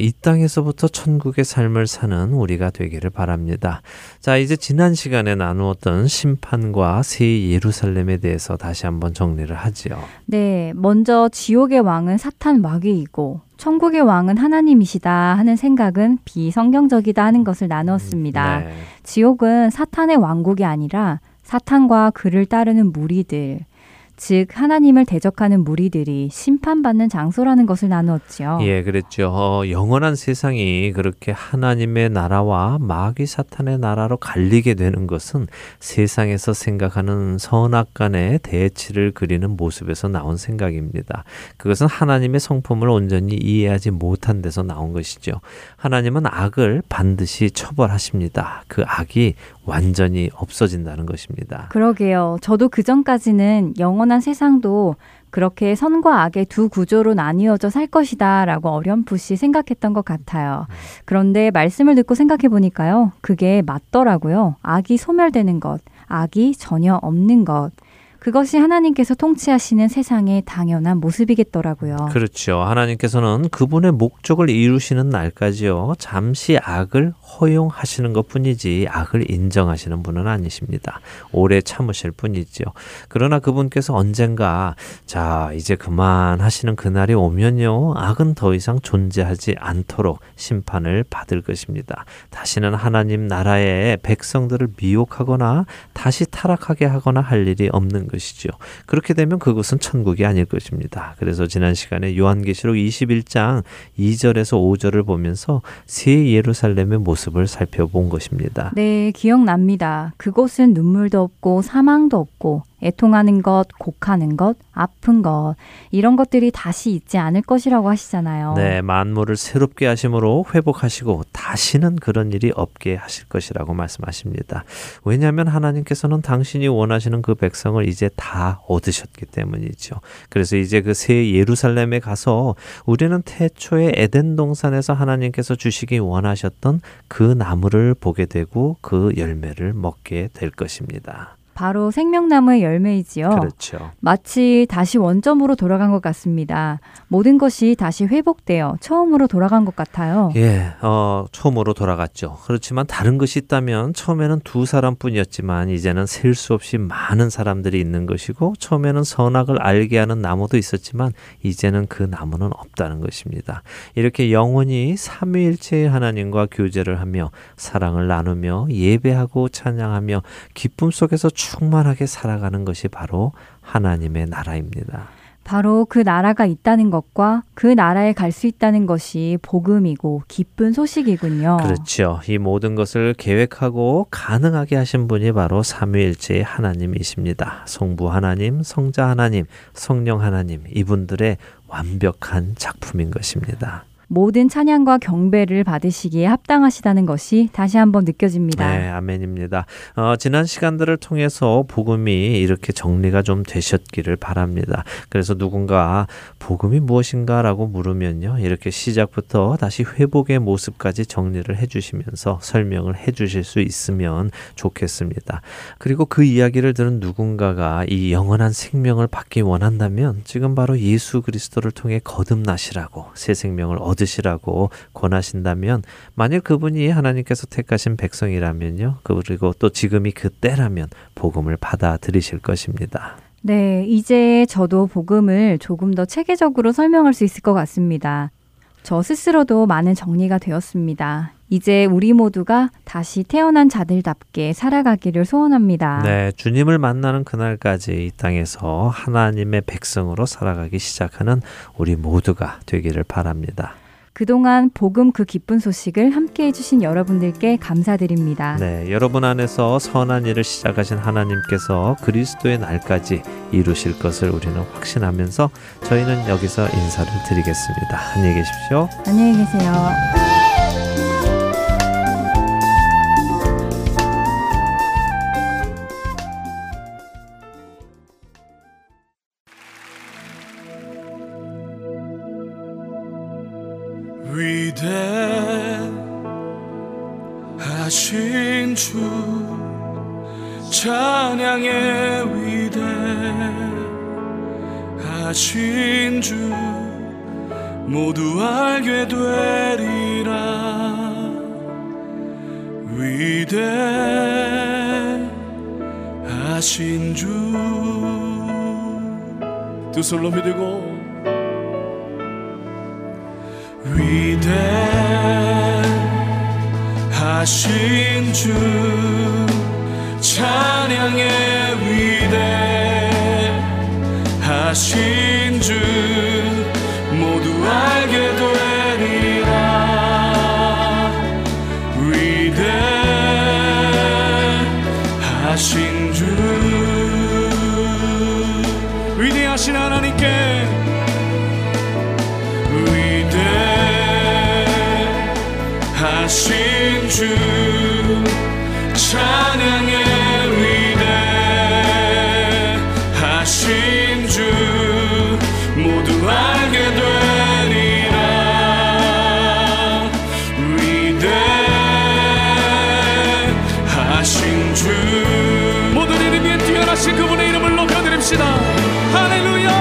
이 땅에서부터 천국의 삶을 사는 우리가 되기를 바랍니다. 자, 이제 지난 시간에 나누었던 심판과 새 예루살렘에 대해서 다시 한번 정리를 하지요. 네, 먼저 지옥의 왕은 사탄 마귀이고 천국의 왕은 하나님이시다 하는 생각은 비성경적이다 하는 것을 나누었습니다. 네. 지옥은 사탄의 왕국이 아니라 사탄과 그를 따르는 무리들, 즉 하나님을 대적하는 무리들이 심판받는 장소라는 것을 나누었지요. 예, 그랬죠. 영원한 세상이 그렇게 하나님의 나라와 마귀 사탄의 나라로 갈리게 되는 것은 세상에서 생각하는 선악 간의 대치를 그리는 모습에서 나온 생각입니다. 그것은 하나님의 성품을 온전히 이해하지 못한 데서 나온 것이죠. 하나님은 악을 반드시 처벌하십니다. 그 악이 완전히 없어진다는 것입니다. 그러게요. 저도 그전까지는 영원한 세상도 그렇게 선과 악의 두 구조로 나뉘어져 살 것이다 라고 어렴풋이 생각했던 것 같아요. 그런데 말씀을 듣고 생각해 보니까요. 그게 맞더라고요. 악이 소멸되는 것, 악이 전혀 없는 것. 그것이 하나님께서 통치하시는 세상의 당연한 모습이겠더라고요. 그렇죠. 하나님께서는 그분의 목적을 이루시는 날까지요. 잠시 악을 허용하시는 것뿐이지 악을 인정하시는 분은 아니십니다. 오래 참으실 뿐이죠. 그러나 그분께서 언젠가 자, 이제 그만 하시는 그날이 오면요. 악은 더 이상 존재하지 않도록 심판을 받을 것입니다. 다시는 하나님 나라의 백성들을 미혹하거나 다시 타락하게 하거나 할 일이 없는 것이죠. 그렇게 되면 그것은 천국이 아닐 것입니다. 그래서 지난 시간에 요한계시록 21장 2절에서 5절을 보면서 새 예루살렘의 모습을 살펴본 것입니다. 네, 기억납니다. 그곳은 눈물도 없고 사망도 없고 애통하는 것, 곡하는 것, 아픈 것 이런 것들이 다시 있지 않을 것이라고 하시잖아요. 네, 만물을 새롭게 하심으로 회복하시고 다시는 그런 일이 없게 하실 것이라고 말씀하십니다. 왜냐하면 하나님께서는 당신이 원하시는 그 백성을 이제 다 얻으셨기 때문이죠. 그래서 이제 그 새 예루살렘에 가서 우리는 태초의 에덴 동산에서 하나님께서 주시기 원하셨던 그 나무를 보게 되고 그 열매를 먹게 될 것입니다. 바로 생명나무의 열매이지요. 그렇죠. 마치 다시 원점으로 돌아간 것 같습니다. 모든 것이 다시 회복되어 처음으로 돌아간 것 같아요. 예, 처음으로 돌아갔죠. 그렇지만 다른 것이 있다면 처음에는 두 사람뿐이었지만 이제는 셀 수 없이 많은 사람들이 있는 것이고, 처음에는 선악을 알게 하는 나무도 있었지만 이제는 그 나무는 없다는 것입니다. 이렇게 영원히 삼위일체의 하나님과 교제를 하며 사랑을 나누며 예배하고 찬양하며 기쁨 속에서 충만하게 살아가는 것이 바로 하나님의 나라입니다. 바로 그 나라가 있다는 것과 그 나라에 갈 수 있다는 것이 복음이고 기쁜 소식이군요. 그렇죠. 이 모든 것을 계획하고 가능하게 하신 분이 바로 삼위일체의 하나님이십니다. 성부 하나님, 성자 하나님, 성령 하나님, 이분들의 완벽한 작품인 것입니다. 모든 찬양과 경배를 받으시기에 합당하시다는 것이 다시 한번 느껴집니다. 네, 아멘입니다. 지난 시간들을 통해서 복음이 이렇게 정리가 좀 되셨기를 바랍니다. 그래서 누군가 복음이 무엇인가 라고 물으면요, 이렇게 시작부터 다시 회복의 모습까지 정리를 해주시면서 설명을 해주실 수 있으면 좋겠습니다. 그리고 그 이야기를 들은 누군가가 이 영원한 생명을 받기 원한다면 지금 바로 예수 그리스도를 통해 거듭나시라고, 새 생명을 얻으시라고 권하신다면, 만일 그분이 하나님께서 택하신 백성이라면요, 그리고 또 지금이 그때라면 복음을 받아들이실 것입니다. 네, 이제 저도 복음을 조금 더 체계적으로 설명할 수 있을 것 같습니다. 저 스스로도 많은 정리가 되었습니다. 이제 우리 모두가 다시 태어난 자들답게 살아가기를 소원합니다. 네, 주님을 만나는 그날까지 이 땅에서 하나님의 백성으로 살아가기 시작하는 우리 모두가 되기를 바랍니다. 그동안 복음 그 기쁜 소식을 함께해 주신 여러분들께 감사드립니다. 네, 여러분 안에서 선한 일을 시작하신 하나님께서 그리스도의 날까지 이루실 것을 우리는 확신하면서 저희는 여기서 인사를 드리겠습니다. 안녕히 계십시오. 안녕히 계세요. 위대하신 주 찬양의 위대하신 주 모두 알게 되리라. 위대하신 주 두 손로 믿고 위대하신 주 찬양의 위대하신 주 모두 알게 되리라. 위대하신 주 위대하신 하나님께 하신 주 찬양의 위대하신 주 모두 알게 되리라. 위대하신 주 모든 이름 위에 뛰어나신 그분의 이름을 높여드립시다. 할렐루야.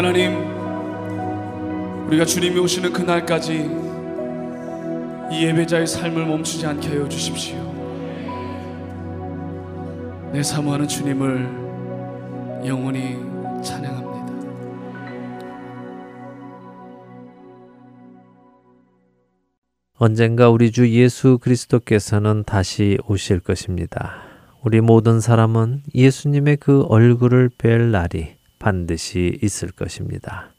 하나님, 우리가 주님이 오시는 그날까지 이 예배자의 삶을 멈추지 않게 하여 주십시오. 내 사모하는 주님을 영원히 찬양합니다. 언젠가 우리 주 예수 그리스도께서는 다시 오실 것입니다. 우리 모든 사람은 예수님의 그 얼굴을 뵐 날이 반드시 있을 것입니다.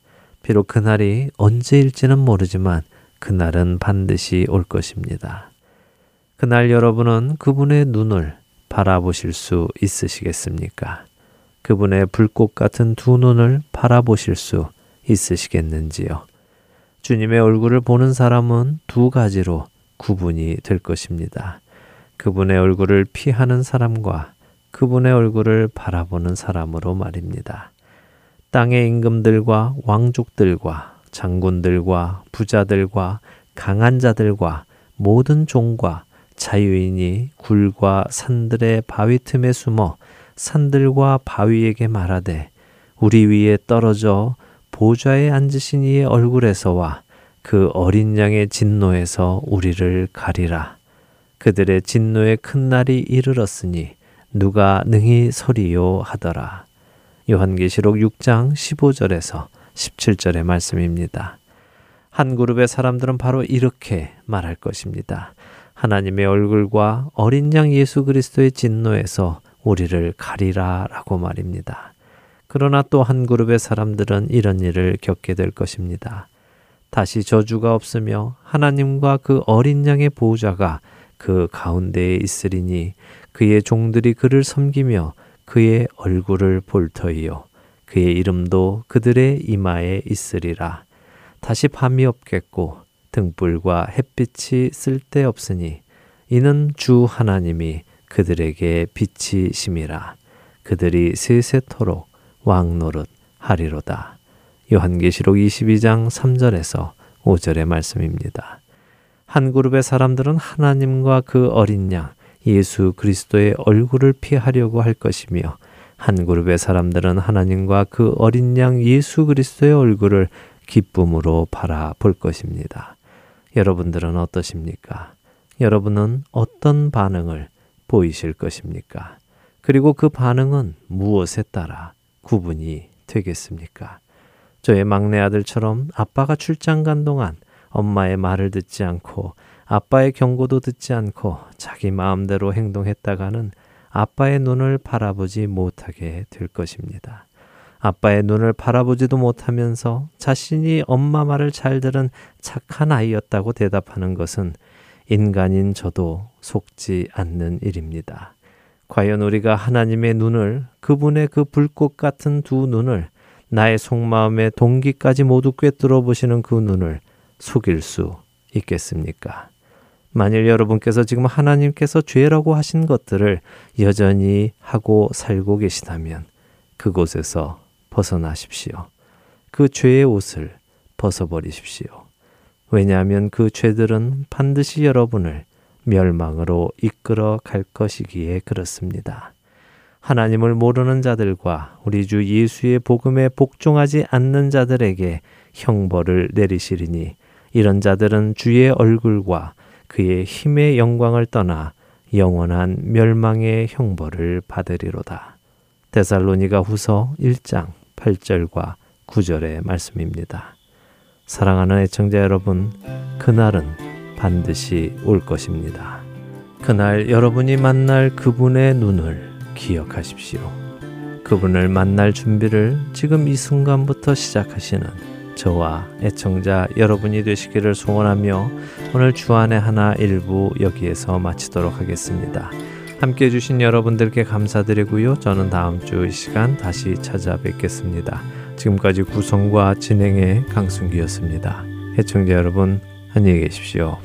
비록 그날이 언제일지는 모르지만 그날은 반드시 올 것입니다. 그날 여러분은 그분의 눈을 바라보실 수 있으시겠습니까? 그분의 불꽃 같은 두 눈을 바라보실 수 있으시겠는지요? 주님의 얼굴을 보는 사람은 두 가지로 구분이 될 것입니다. 그분의 얼굴을 피하는 사람과 그분의 얼굴을 바라보는 사람으로 말입니다. 땅의 임금들과 왕족들과 장군들과 부자들과 강한 자들과 모든 종과 자유인이 굴과 산들의 바위 틈에 숨어 산들과 바위에게 말하되 우리 위에 떨어져 보좌에 앉으신 이의 얼굴에서와 그 어린 양의 진노에서 우리를 가리라. 그들의 진노의 큰 날이 이르렀으니 누가 능히 서리요 하더라. 요한계시록 6장 15절에서 17절의 말씀입니다. 한 그룹의 사람들은 바로 이렇게 말할 것입니다. 하나님의 얼굴과 어린 양 예수 그리스도의 진노에서 우리를 가리라 라고 말입니다. 그러나 또 한 그룹의 사람들은 이런 일을 겪게 될 것입니다. 다시 저주가 없으며 하나님과 그 어린 양의 보호자가 그 가운데에 있으리니 그의 종들이 그를 섬기며 그의 얼굴을 볼 터이요 그의 이름도 그들의 이마에 있으리라. 다시 밤이 없겠고 등불과 햇빛이 쓸데없으니 이는 주 하나님이 그들에게 빛이심이라. 그들이 세세토록 왕노릇 하리로다. 요한계시록 22장 3절에서 5절의 말씀입니다. 한 그룹의 사람들은 하나님과 그 어린 양 예수 그리스도의 얼굴을 피하려고 할 것이며 한 그룹의 사람들은 하나님과 그 어린 양 예수 그리스도의 얼굴을 기쁨으로 바라볼 것입니다. 여러분들은 어떠십니까? 여러분은 어떤 반응을 보이실 것입니까? 그리고 그 반응은 무엇에 따라 구분이 되겠습니까? 저의 막내 아들처럼 아빠가 출장 간 동안 엄마의 말을 듣지 않고 아빠의 경고도 듣지 않고 자기 마음대로 행동했다가는 아빠의 눈을 바라보지 못하게 될 것입니다. 아빠의 눈을 바라보지도 못하면서 자신이 엄마 말을 잘 들은 착한 아이였다고 대답하는 것은 인간인 저도 속지 않는 일입니다. 과연 우리가 하나님의 눈을, 그분의 그 불꽃 같은 두 눈을, 나의 속마음의 동기까지 모두 꿰뚫어 보시는 그 눈을 속일 수 있겠습니까? 만일 여러분께서 지금 하나님께서 죄라고 하신 것들을 여전히 하고 살고 계시다면 그곳에서 벗어나십시오. 그 죄의 옷을 벗어버리십시오. 왜냐하면 그 죄들은 반드시 여러분을 멸망으로 이끌어 갈 것이기에 그렇습니다. 하나님을 모르는 자들과 우리 주 예수의 복음에 복종하지 않는 자들에게 형벌을 내리시리니 이런 자들은 주의 얼굴과 그의 힘의 영광을 떠나 영원한 멸망의 형벌을 받으리로다. 데살로니가 후서 1장 8절과 9절의 말씀입니다. 사랑하는 애청자 여러분, 그날은 반드시 올 것입니다. 그날 여러분이 만날 그분의 눈을 기억하십시오. 그분을 만날 준비를 지금 이 순간부터 시작하시는 저와 애청자 여러분이 되시기를 소원하며 오늘 주안의 하나 일부 여기에서 마치도록 하겠습니다. 함께 해주신 여러분들께 감사드리고요. 저는 다음 주 이 시간 다시 찾아뵙겠습니다. 지금까지 구성과 진행의 강순기였습니다. 애청자 여러분, 안녕히 계십시오.